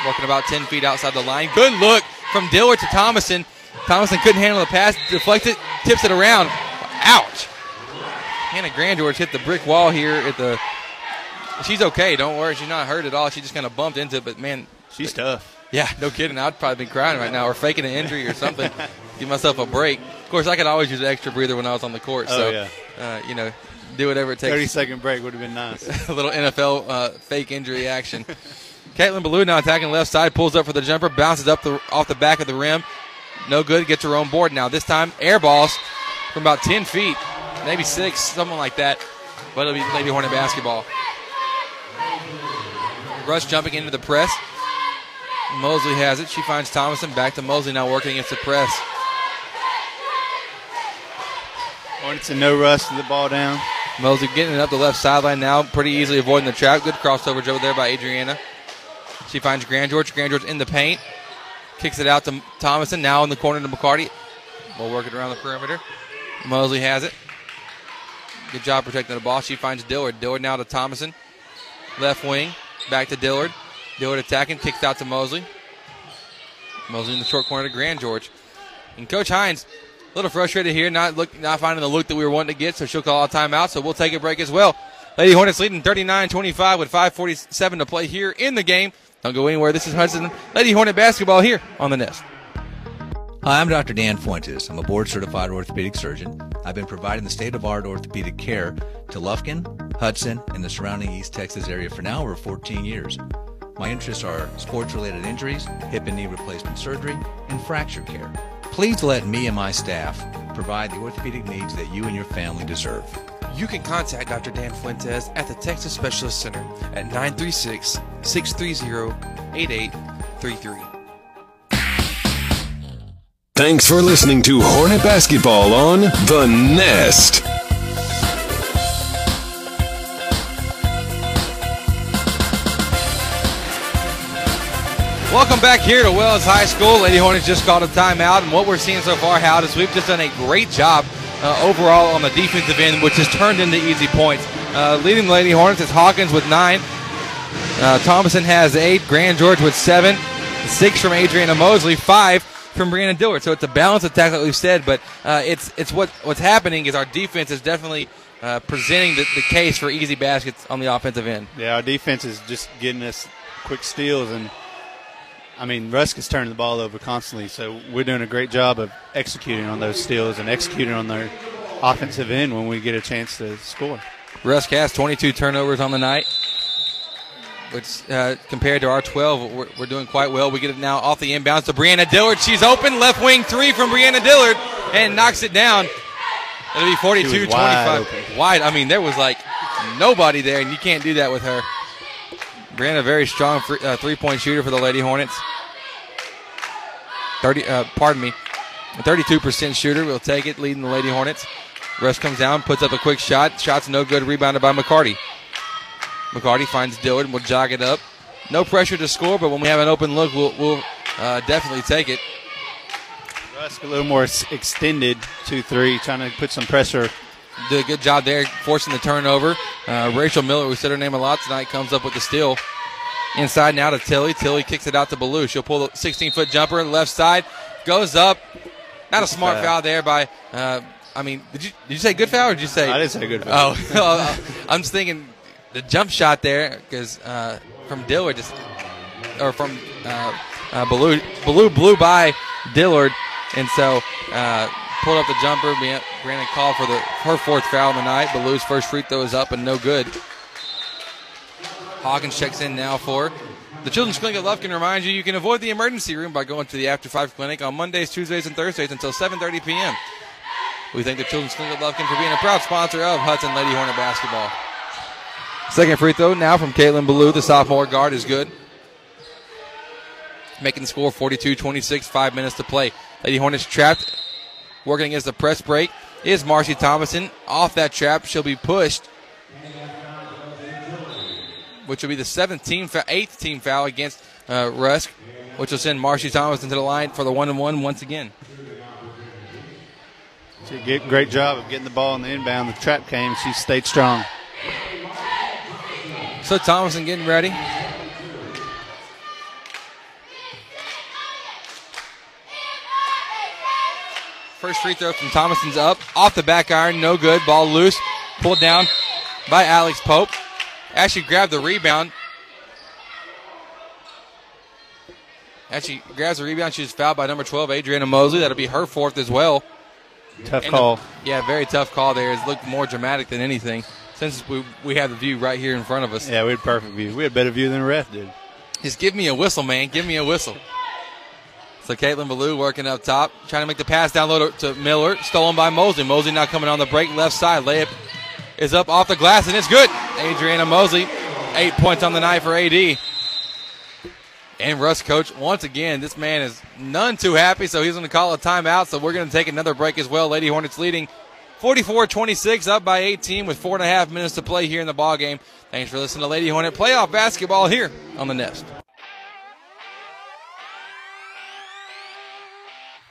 working about ten feet outside the line. Good look from Dillard to Thomason. Thomason couldn't handle the pass, deflects it, tips it around. Ouch. Hannah Grandgeorge hit the brick wall here at the – she's okay. Don't worry. She's not hurt at all. She just kind of bumped into it, but, man. She's but, tough. Yeah, no kidding. I'd probably be crying right now or faking an injury or something. Give myself a break. Of course, I could always use an extra breather when I was on the court. Oh, so, yeah. Uh, you know, do whatever it takes. thirty-second break would have been nice. A little N F L uh, fake injury action. Kaitlyn Ballou now attacking left side, pulls up for the jumper, bounces up the, off the back of the rim. No good. Gets her own board now. This time, air balls from about ten feet, maybe six, something like that. But it'll be Lady Hornet basketball. Rush jumping into the press. Mosley has it. She finds Thomason. Back to Mosley now, working against the press. Hornets in no rush to the ball down. Mosley getting it up the left sideline now, pretty easily avoiding the trap. Good crossover dribble there by Adriana. She finds Grandgeorge. Grandgeorge in the paint. Kicks it out to Thomason. Now in the corner to McCarty. We'll work it around the perimeter. Mosley has it. Good job protecting the ball. She finds Dillard. Dillard now to Thomason. Left wing. Back to Dillard. Dillard attacking. Kicks out to Mosley. Mosley in the short corner to Grandgeorge. And Coach Hines, a little frustrated here, not look, not finding the look that we were wanting to get, so she'll call a timeout, so we'll take a break as well. Lady Hornets leading thirty-nine twenty-five with five forty-seven to play here in the game. Don't go anywhere. This is Hudson Lady Hornet basketball here on The Nest. Hi, I'm Doctor Dan Fuentes. I'm a board-certified orthopedic surgeon. I've been providing the state-of-the-art orthopedic care to Lufkin, Hudson, and the surrounding East Texas area for now over fourteen years. My interests are sports-related injuries, hip and knee replacement surgery, and fracture care. Please let me and my staff provide the orthopedic needs that you and your family deserve. You can contact Doctor Dan Fuentes at the Texas Specialist Center at nine three six, six three zero, eight eight three three. Thanks for listening to Hornet Basketball on The Nest. Welcome back here to Wells High School. Lady Hornets just called a timeout, and what we're seeing so far, Howard, is we've just done a great job uh, overall on the defensive end, which has turned into easy points. Uh, leading the Lady Hornets is Hawkins with nine. Uh, Thomason has eight. Grandgeorge with seven. Six from Adriana Mosley. Five from Brianna Dillard. So it's a balanced attack, like we've said, but uh, it's it's what what's happening is our defense is definitely uh, presenting the, the case for easy baskets on the offensive end. Yeah, our defense is just getting us quick steals, and I mean, Rusk is turning the ball over constantly, so we're doing a great job of executing on those steals and executing on their offensive end when we get a chance to score. Rusk has twenty-two turnovers on the night, which uh, compared to our twelve, we're, we're doing quite well. We get it now off the inbounds to Brianna Dillard. She's open. Left wing three from Brianna Dillard and knocks it down. It'll be forty-two twenty-five. Wide, wide. I mean, there was like nobody there, and you can't do that with her. Brianna, very strong free, uh, three-point shooter for the Lady Hornets. thirty, uh, pardon me, a thirty-two percent shooter. We'll take it, leading the Lady Hornets. Rush comes down, puts up a quick shot. Shot's no good, rebounded by McCarty. McCarty finds Dillard and will jog it up. No pressure to score, but when we have an open look, we'll, we'll uh, definitely take it. Rusk a little more extended, two three, trying to put some pressure. Did a good job there, forcing the turnover. Uh, Rachel Miller, we said her name a lot tonight, comes up with the steal. Inside now to Tilley. Tilley kicks it out to Ballou. She'll pull the sixteen-foot jumper, left side, goes up. Not a smart foul, foul there by, uh, I mean, did you did you say good foul or did you say? I didn't say good foul. Oh, I'm just thinking the jump shot there because uh, from Dillard, just, or from uh, uh, Ballou, Ballou blew by Dillard, and so uh, pulled up the jumper. Brianna called for the her fourth foul of the night. Ballou's first free throw is up and no good. Hawkins checks in now for the Children's Clinic at Lufkin. Reminds you, you can avoid the emergency room by going to the After Five Clinic on Mondays, Tuesdays, and Thursdays until seven thirty p m We thank the Children's Clinic at Lufkin for being a proud sponsor of Hudson Lady Hornet basketball. Second free throw now from Kaitlyn Ballou, the sophomore guard, is good. Making the score forty-two twenty-six, five minutes to play. Lady Hornets trapped. Working against the press break is Marcy Thomason. Off that trap, she'll be pushed, which will be the seventh team, eighth team foul against uh, Rusk, which will send Marcy Thomason to the line for the one-and-one once again. She did a great job of getting the ball in the inbound. The trap came. She stayed strong. So Thomason getting ready. First free throw from Thomason's up. Off the back iron, no good. Ball loose. Pulled down by Alex Pope. Ashley grabbed the rebound. Ashley grabs the rebound. She was fouled by number twelve, Adriana Mosley. That'll be her fourth as well. Tough and call. A, yeah, very tough call there. It looked more dramatic than anything. Since we we have the view right here in front of us. Yeah, we had perfect view. We had better view than the ref did. Just give me a whistle, man. Give me a whistle. So Kaitlyn Ballou working up top, trying to make the pass down low to Miller. Stolen by Mosley. Mosley now coming on the break left side. Layup is up off the glass, and it's good. Adriana Mosley, eight points on the night for A D. And Russ coach, once again, this man is none too happy, so he's going to call a timeout. So we're going to take another break as well. Lady Hornets leading forty-four twenty-six, up by eighteen with four and a half minutes to play here in the ball game. Thanks for listening to Lady Hornet Playoff Basketball here on The Nest.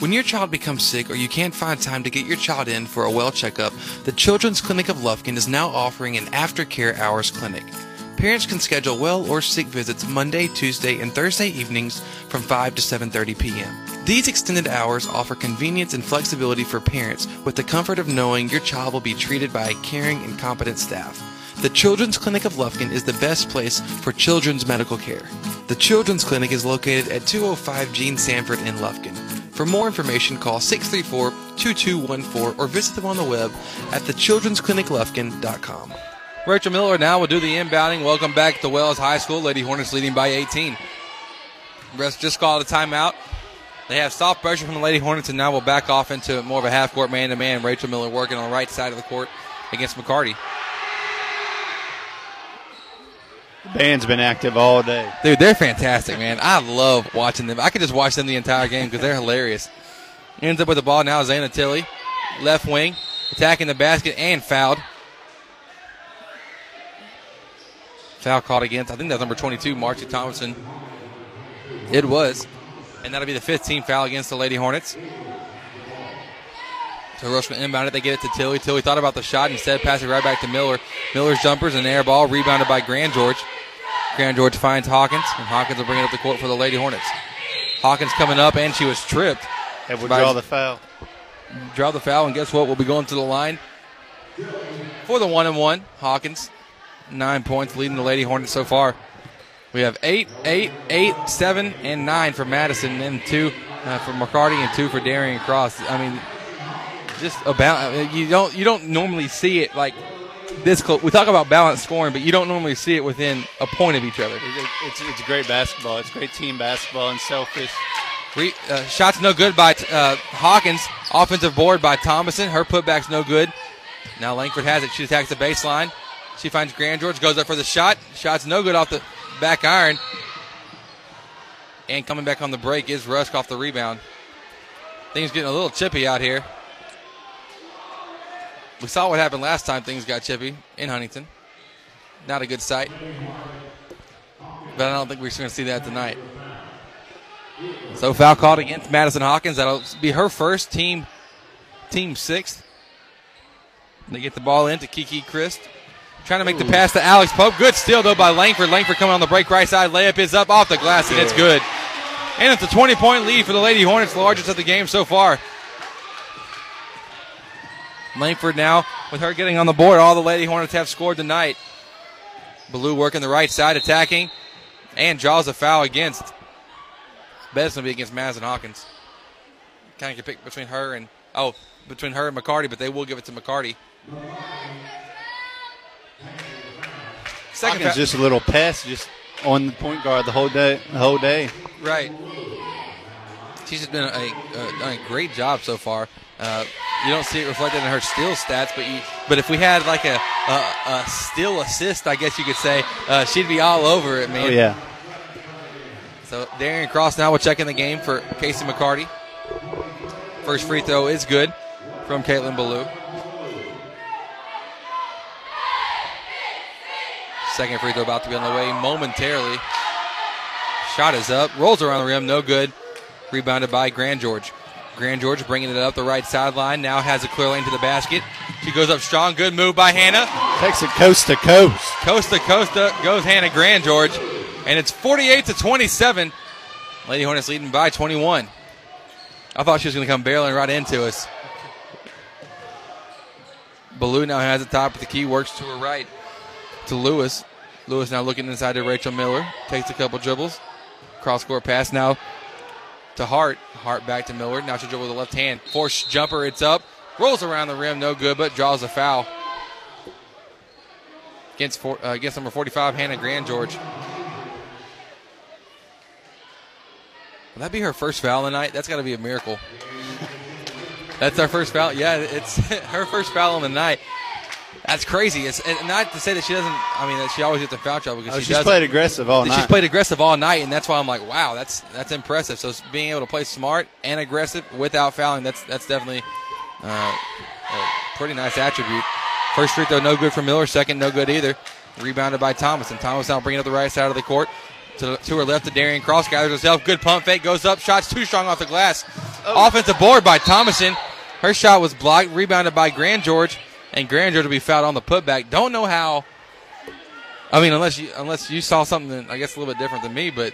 When your child becomes sick or you can't find time to get your child in for a well checkup, the Children's Clinic of Lufkin is now offering an aftercare hours clinic. Parents can schedule well or sick visits Monday, Tuesday, and Thursday evenings from five to seven thirty p m These extended hours offer convenience and flexibility for parents with the comfort of knowing your child will be treated by a caring and competent staff. The Children's Clinic of Lufkin is the best place for children's medical care. The Children's Clinic is located at two oh five Gene Sanford in Lufkin. For more information, call six three four, two two one four or visit them on the web at the children's clinic lufkin dot com. Rachel Miller now will do the inbounding. Welcome back to Wells High School. Lady Hornets leading by eighteen. Russ just called a timeout. They have soft pressure from the Lady Hornets and now will back off into more of a half-court man-to-man. Rachel Miller working on the right side of the court against McCarty. Band's been active all day. Dude, they're fantastic, man. I love watching them. I could just watch them the entire game because they're hilarious. Ends up with the ball now. Zaina Tilley, left wing, attacking the basket and fouled. Foul called against, I think that's number twenty-two, Marcy Thomason. It was. And that'll be the fifteenth foul against the Lady Hornets. So Rushman inbounded. They get it to Tilley. Tilley thought about the shot. Instead, pass it right back to Miller. Miller's jumpers and air ball rebounded by Grandgeorge. Grandgeorge finds Hawkins, and Hawkins will bring it up the court for the Lady Hornets. Hawkins coming up, and she was tripped. And we draw the foul. Draw the foul, and guess what? We'll be going to the line for the one and one. Hawkins, nine points leading the Lady Hornets so far. We have eight, eight, eight, seven, and nine for Madison, and two uh, for McCarty, and two for Darian Cross. I mean. Just about you don't you don't normally see it like this close. We talk about balanced scoring, but you don't normally see it within a point of each other. It's it's, it's great basketball. It's great team basketball and selfish. Re, uh, shots no good by uh, Hawkins. Offensive board by Thomason. Her putback's no good. Now Langford has it. She attacks the baseline. She finds Grandgeorge. Goes up for the shot. Shot's no good off the back iron. And coming back on the break is Rusk off the rebound. Things getting a little chippy out here. We saw what happened last time things got chippy in Huntington. Not a good sight. But I don't think we're going to see that tonight. So foul called against Madison Hawkins. That'll be her first, team team sixth. They get the ball in to Kiki Christ. Trying to make Ooh. the pass to Alex Pope. Good steal, though, by Langford. Langford coming on the break right side. Layup is up off the glass, and it's good. And it's a twenty-point lead for the Lady Hornets, largest of the game so far. Langford now, with her getting on the board, all the Lady Hornets have scored tonight. Ballou working the right side, attacking, and draws a foul against. Bet it's going to be against Madison Hawkins. Kind of can pick between her and, oh, between her and McCarty, but they will give it to McCarty. Second Hawkins, just a little pass, just on the point guard the whole day. The whole day. Right. She's done a, a, a great job so far. Uh, you don't see it reflected in her steal stats, but you, but if we had like a, a, a steal assist, I guess you could say, uh, she'd be all over it, man. Oh, yeah. So Darian Cross now will check in the game for Casey McCarty. First free throw is good from Kaitlyn Ballou. Second free throw about to be on the way momentarily. Shot is up. Rolls around the rim. No good. Rebounded by Grandgeorge. Grandgeorge bringing it up the right sideline. Now has a clear lane to the basket. She goes up strong. Good move by Hannah. Takes it coast to coast. Coast to coast goes Hannah Grandgeorge. And it's forty-eight to twenty-seven. Lady Hornets leading by twenty-one. I thought she was going to come barreling right into us. Ballou now has it top of the key. Works to her right. To Lewis. Lewis now looking inside to Rachel Miller. Takes a couple dribbles. Cross-court pass now to Hart. Hart back to Miller. Now she'll dribble with the left hand. Force jumper. It's up. Rolls around the rim. No good, but draws a foul. Against, four, uh, against number forty-five, Hannah Grandgeorge. Will that be her first foul tonight? That's got to be a miracle. That's our first foul. Yeah, it's her first foul on the night. That's crazy. It's not to say that she doesn't. I mean, that she always gets a foul trouble because oh, she she's doesn't. played aggressive all she's night. She's played aggressive all night, and that's why I'm like, wow, that's that's impressive. So being able to play smart and aggressive without fouling, that's that's definitely uh, a pretty nice attribute. First free throw, no good for Miller. Second, no good either. Rebounded by Thomas, and Thomas now bringing up the right side of the court to to her left to Darian Cross. Gathers herself, good pump fake, goes up, shots too strong off the glass. Oh. Offensive board by Thomason. Her shot was blocked. Rebounded by Grandgeorge. And Granger to be fouled on the putback. Don't know how. I mean, unless you unless you saw something, that, I guess, a little bit different than me. But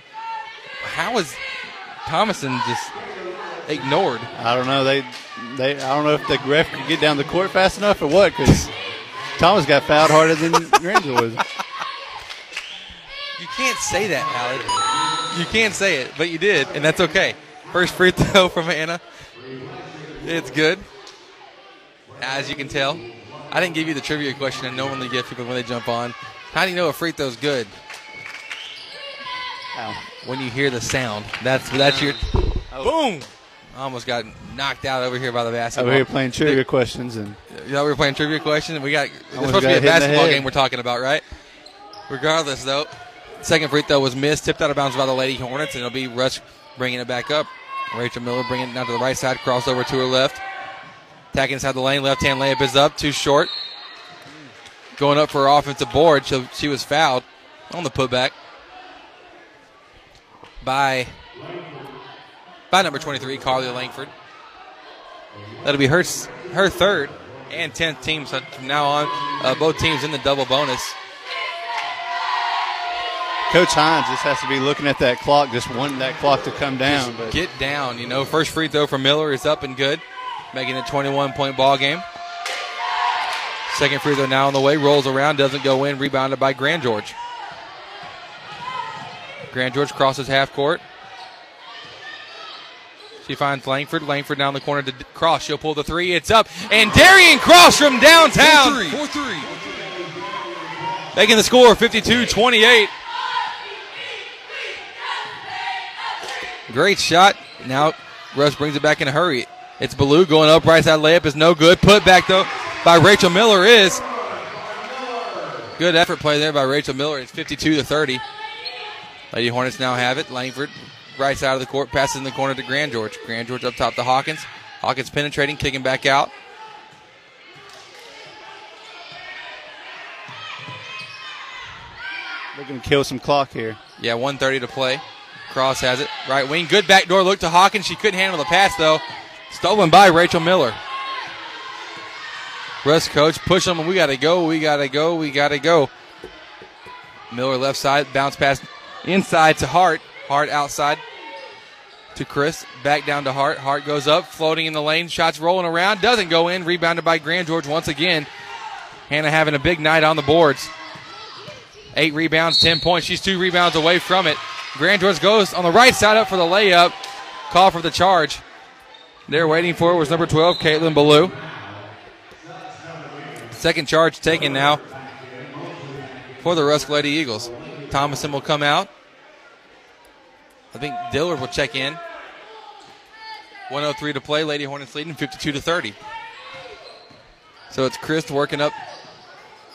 how is Thomason just ignored? I don't know. They they I don't know if the ref could get down the court fast enough or what. Because Thomas got fouled harder than Granger was. You can't say that, Hallett. You can't say it, but you did, and that's okay. First free throw from Anna. It's good. As you can tell. I didn't give you the trivia question I normally give people when they jump on. How do you know a free throw's good? Ow. When you hear the sound. That's that's your oh. Boom. I almost got knocked out over here by the basketball. Oh, we were playing trivia Dude. questions and you know we were playing trivia questions and we got it's supposed got to be a basketball game we're talking about, right? Regardless though, second free throw was missed, tipped out of bounds by the Lady Hornets, and it'll be Rush bringing it back up. Rachel Miller bringing it down to the right side, crossover to her left. Attacking inside the lane. Left-hand layup is up. Too short. Going up for her offensive board. She, she was fouled on the putback by, by number twenty-three, Carly Langford. That'll be her, her third and tenth team. So from now on, uh, both teams in the double bonus. Coach Hines just has to be looking at that clock, just wanting that clock to come down. But. Get down, you know. First free throw from Miller is up and good. Making it a twenty-one point ball game. Second free throw now on the way. Rolls around, doesn't go in. Rebounded by Grandgeorge. Grandgeorge crosses half court. She finds Langford. Langford down the corner to Cross. She'll pull the three. It's up. And Darian Cross from downtown. four three. Making the score fifty-two twenty-eight. Great shot. Now Russ brings it back in a hurry. It's Ballou going up. Right side layup is no good. Put back, though, by Rachel Miller is. Good effort play there by Rachel Miller. It's fifty-two to thirty. Lady Hornets now have it. Langford, right side of the court, passes in the corner to Grandgeorge. Grandgeorge up top to Hawkins. Hawkins penetrating, kicking back out. Looking to kill some clock here. Yeah, one thirty to play. Cross has it. Right wing. Good backdoor look to Hawkins. She couldn't handle the pass, though. Stolen by Rachel Miller. Rest coach, push them, and we got to go, we got to go, we got to go. Miller left side, bounce pass inside to Hart. Hart outside to Chris, back down to Hart. Hart goes up, floating in the lane, shots rolling around, doesn't go in, rebounded by Grandgeorge once again. Hannah having a big night on the boards. Eight rebounds, ten points. She's two rebounds away from it. Grandgeorge goes on the right side up for the layup. Call for the charge. They're waiting for it was number twelve, Kaitlyn Ballou. Second charge taken now for the Rusk Lady Eagles. Thomason will come out. I think Dillard will check in. one oh three to play. Lady Hornets leading fifty-two to thirty. So it's Chris working up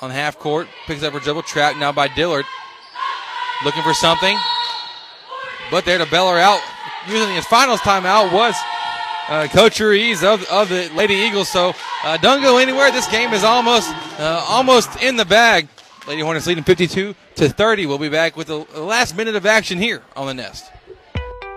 on half court. Picks up her dribble. Trapped now by Dillard. Looking for something. But there to bail her out. Using his finals timeout was uh, coachees of, of the Lady Eagles. So uh, don't go anywhere. This game is almost uh, almost in the bag. Lady Hornets leading fifty-two to thirty. We'll be back with the last minute of action here on The Nest.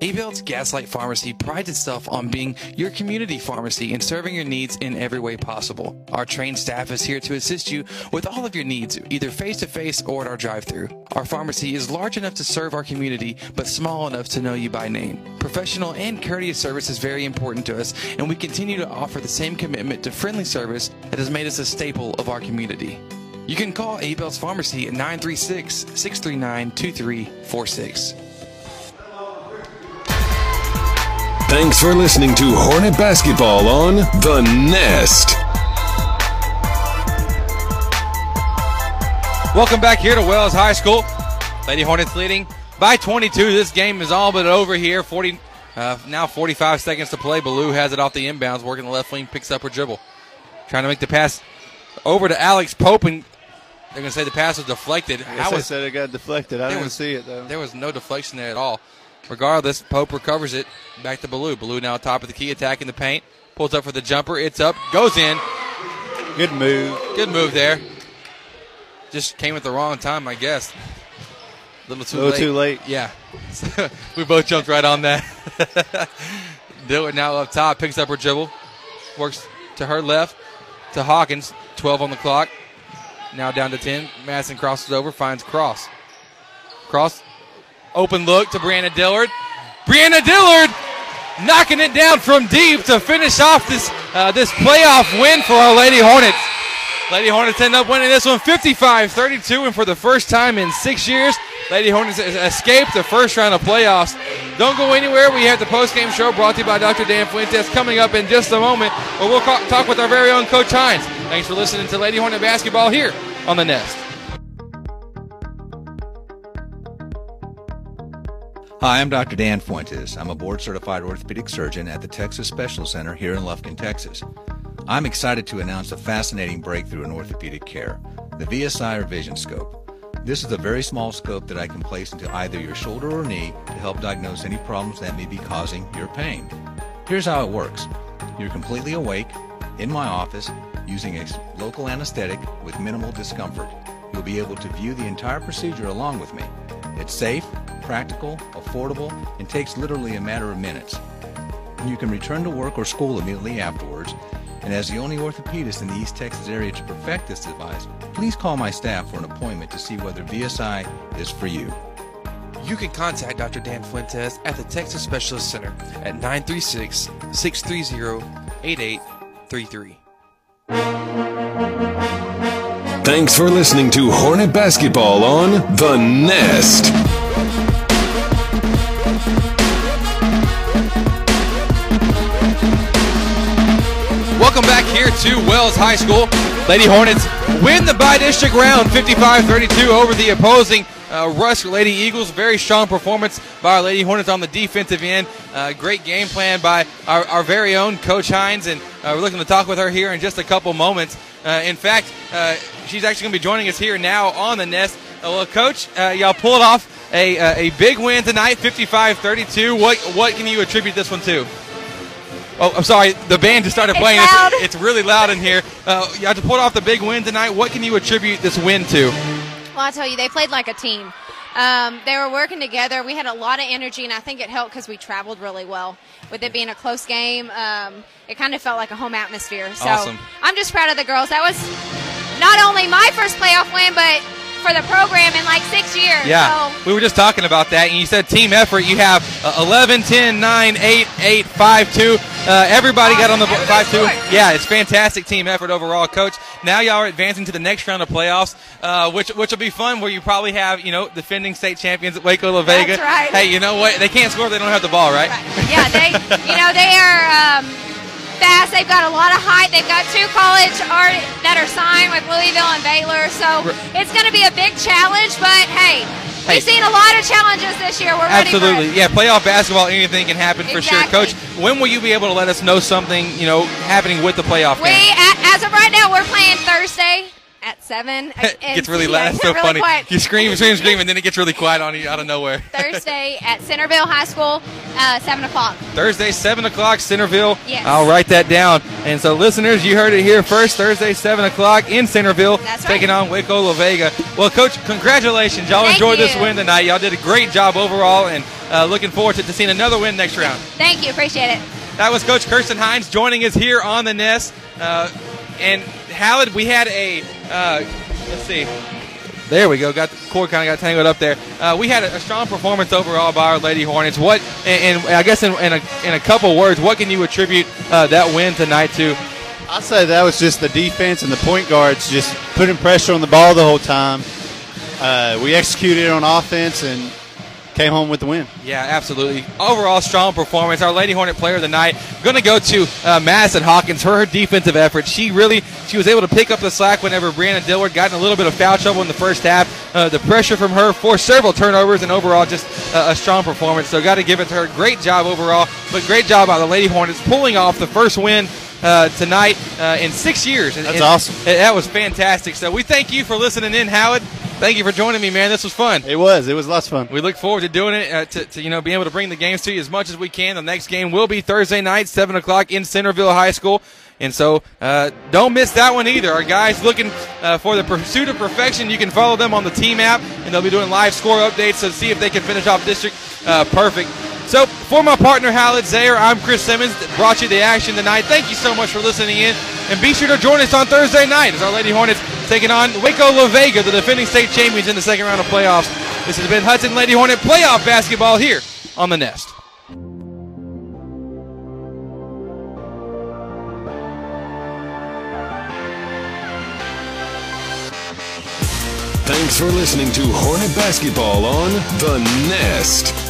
Abel's Gaslight Pharmacy prides itself on being your community pharmacy and serving your needs in every way possible. Our trained staff is here to assist you with all of your needs, either face-to-face or at our drive-thru. Our pharmacy is large enough to serve our community, but small enough to know you by name. Professional and courteous service is very important to us, and we continue to offer the same commitment to friendly service that has made us a staple of our community. You can call Abel's Pharmacy at nine three six, six three nine, two three four six. Thanks for listening to Hornet Basketball on The Nest. Welcome back here to Wells High School. Lady Hornets leading by twenty-two. This game is all but over here. forty, uh, now forty-five seconds to play. Ballou has it off the inbounds, working the left wing, picks up her dribble. Trying to make the pass over to Alex Pope, and they're going to say the pass was deflected. Yes, I, was, I said it got deflected. I didn't was, see it, though. There was no deflection there at all. Regardless, Pope recovers it back to Ballou. Ballou now top of the key, attacking the paint. Pulls up for the jumper. It's up. Goes in. Good move. Good move there. Just came at the wrong time, I guess. A little too late. A little too late. Yeah. We both jumped right on that. Dillard now up top. Picks up her dribble. Works to her left. To Hawkins. twelve on the clock. Now down to ten. Madison crosses over. Finds Cross. Cross. Open look to Brianna Dillard. Brianna Dillard knocking it down from deep to finish off this uh, this playoff win for our Lady Hornets. Lady Hornets end up winning this one fifty-five thirty-two, and for the first time in six years, Lady Hornets escaped the first round of playoffs. Don't go anywhere. We have the post-game show brought to you by Doctor Dan Fuentes coming up in just a moment, where we'll ca- talk with our very own Coach Hines. Thanks for listening to Lady Hornet Basketball here on The Nest. Hi, I'm Doctor Dan Fuentes. I'm a board-certified orthopedic surgeon at the Texas Specialist Center here in Lufkin, Texas. I'm excited to announce a fascinating breakthrough in orthopedic care, the V S I or Vision Scope. This is a very small scope that I can place into either your shoulder or knee to help diagnose any problems that may be causing your pain. Here's how it works. You're completely awake, in my office, using a local anesthetic with minimal discomfort. You'll be able to view the entire procedure along with me. It's safe, practical, affordable, and takes literally a matter of minutes. You can return to work or school immediately afterwards, and as the only orthopedist in the East Texas area to perfect this device, please call my staff for an appointment to see whether V S I is for you. You can contact Doctor Dan Fuentes at the Texas Specialist Center at nine three six, six three zero, eight eight three three. Thanks for listening to Hornet Basketball on The Nest. Welcome back here to Wells High School. Lady Hornets win the by-district round fifty-five thirty-two over the opposing uh, Rusk Lady Eagles. Very strong performance by our Lady Hornets on the defensive end. Uh, great game plan by our, our very own Coach Hines, and uh, we're looking to talk with her here in just a couple moments. Uh, in fact, uh, she's actually going to be joining us here now on The Nest. Uh, well, Coach, uh, y'all pulled off a uh, a big win tonight, fifty-five thirty-two. What what can you attribute this one to? Oh, I'm sorry, the band just started playing. It's loud. It's, it's really loud in here. Uh, y'all pulled off the big win tonight. What can you attribute this win to? Well, I tell you, they played like a team. Um, they were working together. We had a lot of energy, and I think it helped because we traveled really well. With it being a close game, um, it kind of felt like a home atmosphere. So awesome. I'm just proud of the girls. That was not only my first playoff win, but for the program in like six years. Yeah, so we were just talking about that, and you said team effort. You have eleven, ten, nine, eight, eight, five, two. Uh, everybody awesome. Got on the board, five two. Yeah, it's fantastic team effort overall, Coach. Now y'all are advancing to the next round of playoffs, uh, which which will be fun, where you probably have, you know, defending state champions at Waco La Vega. That's right. Hey, you know what? They can't score if they don't have the ball, right? Right. Yeah, they, you know, they are um, – fast. They've got a lot of height. They've got two college art that are signed with Louisville and Baylor. So it's going to be a big challenge, but hey, hey. we've seen a lot of challenges this year. We're Absolutely. ready for it. Yeah, playoff basketball, anything can happen exactly. for sure. Coach, when will you be able to let us know something, you know, happening with the playoff game? We, as of right now, we're playing Thursday at seven. It gets really loud. That's so really funny. Quiet. You scream, scream, scream, and then it gets really quiet on you out of nowhere. Thursday at Centerville High School, uh, seven o'clock. Thursday, seven o'clock, Centerville. Yes. I'll write that down. And so, listeners, you heard it here first. Thursday, seven o'clock in Centerville. That's right. Taking on Waco La Vega. Well, Coach, congratulations. Y'all enjoyed you. this win tonight. Y'all did a great job overall, and uh, looking forward to, to seeing another win next round. Thank you. Appreciate it. That was Coach Kirsten Hines joining us here on The Nest. Uh, and Hallett, we had a uh, let's see. There we go. Got the cord kind of got tangled up there. Uh, we had a, a strong performance overall by our Lady Hornets. What and, and I guess in, in a in a couple words, what can you attribute uh, that win tonight to? I'd say that was just the defense and the point guards just putting pressure on the ball the whole time. Uh, we executed on offense and came home with the win. Yeah, absolutely. Overall, strong performance. Our Lady Hornet player of the night, going to go to uh, Madison Hawkins for her defensive effort. She really, she was able to pick up the slack whenever Brianna Dillard got in a little bit of foul trouble in the first half. Uh, the pressure from her for several turnovers, and overall just uh, a strong performance. So got to give it to her. Great job overall, but great job by the Lady Hornets pulling off the first win Uh, tonight uh, in six years. And, That's and awesome. That was fantastic. So we thank you for listening in, Howard. Thank you for joining me, man. This was fun. It was. It was lots of fun. We look forward to doing it, uh, to, to you know, being able to bring the games to you as much as we can. The next game will be Thursday night, seven o'clock in Centerville High School. And so uh, don't miss that one either. Our guys looking uh, for the pursuit of perfection. You can follow them on the team app, and they'll be doing live score updates to see if they can finish off district uh, perfect. So, for my partner, Hallett Zayer, I'm Chris Simmons, that brought you the action tonight. Thank you so much for listening in, and be sure to join us on Thursday night as our Lady Hornets taking on Waco La Vega, the defending state champions in the second round of playoffs. This has been Hudson Lady Hornet playoff basketball here on The Nest. Thanks for listening to Hornet basketball on The Nest.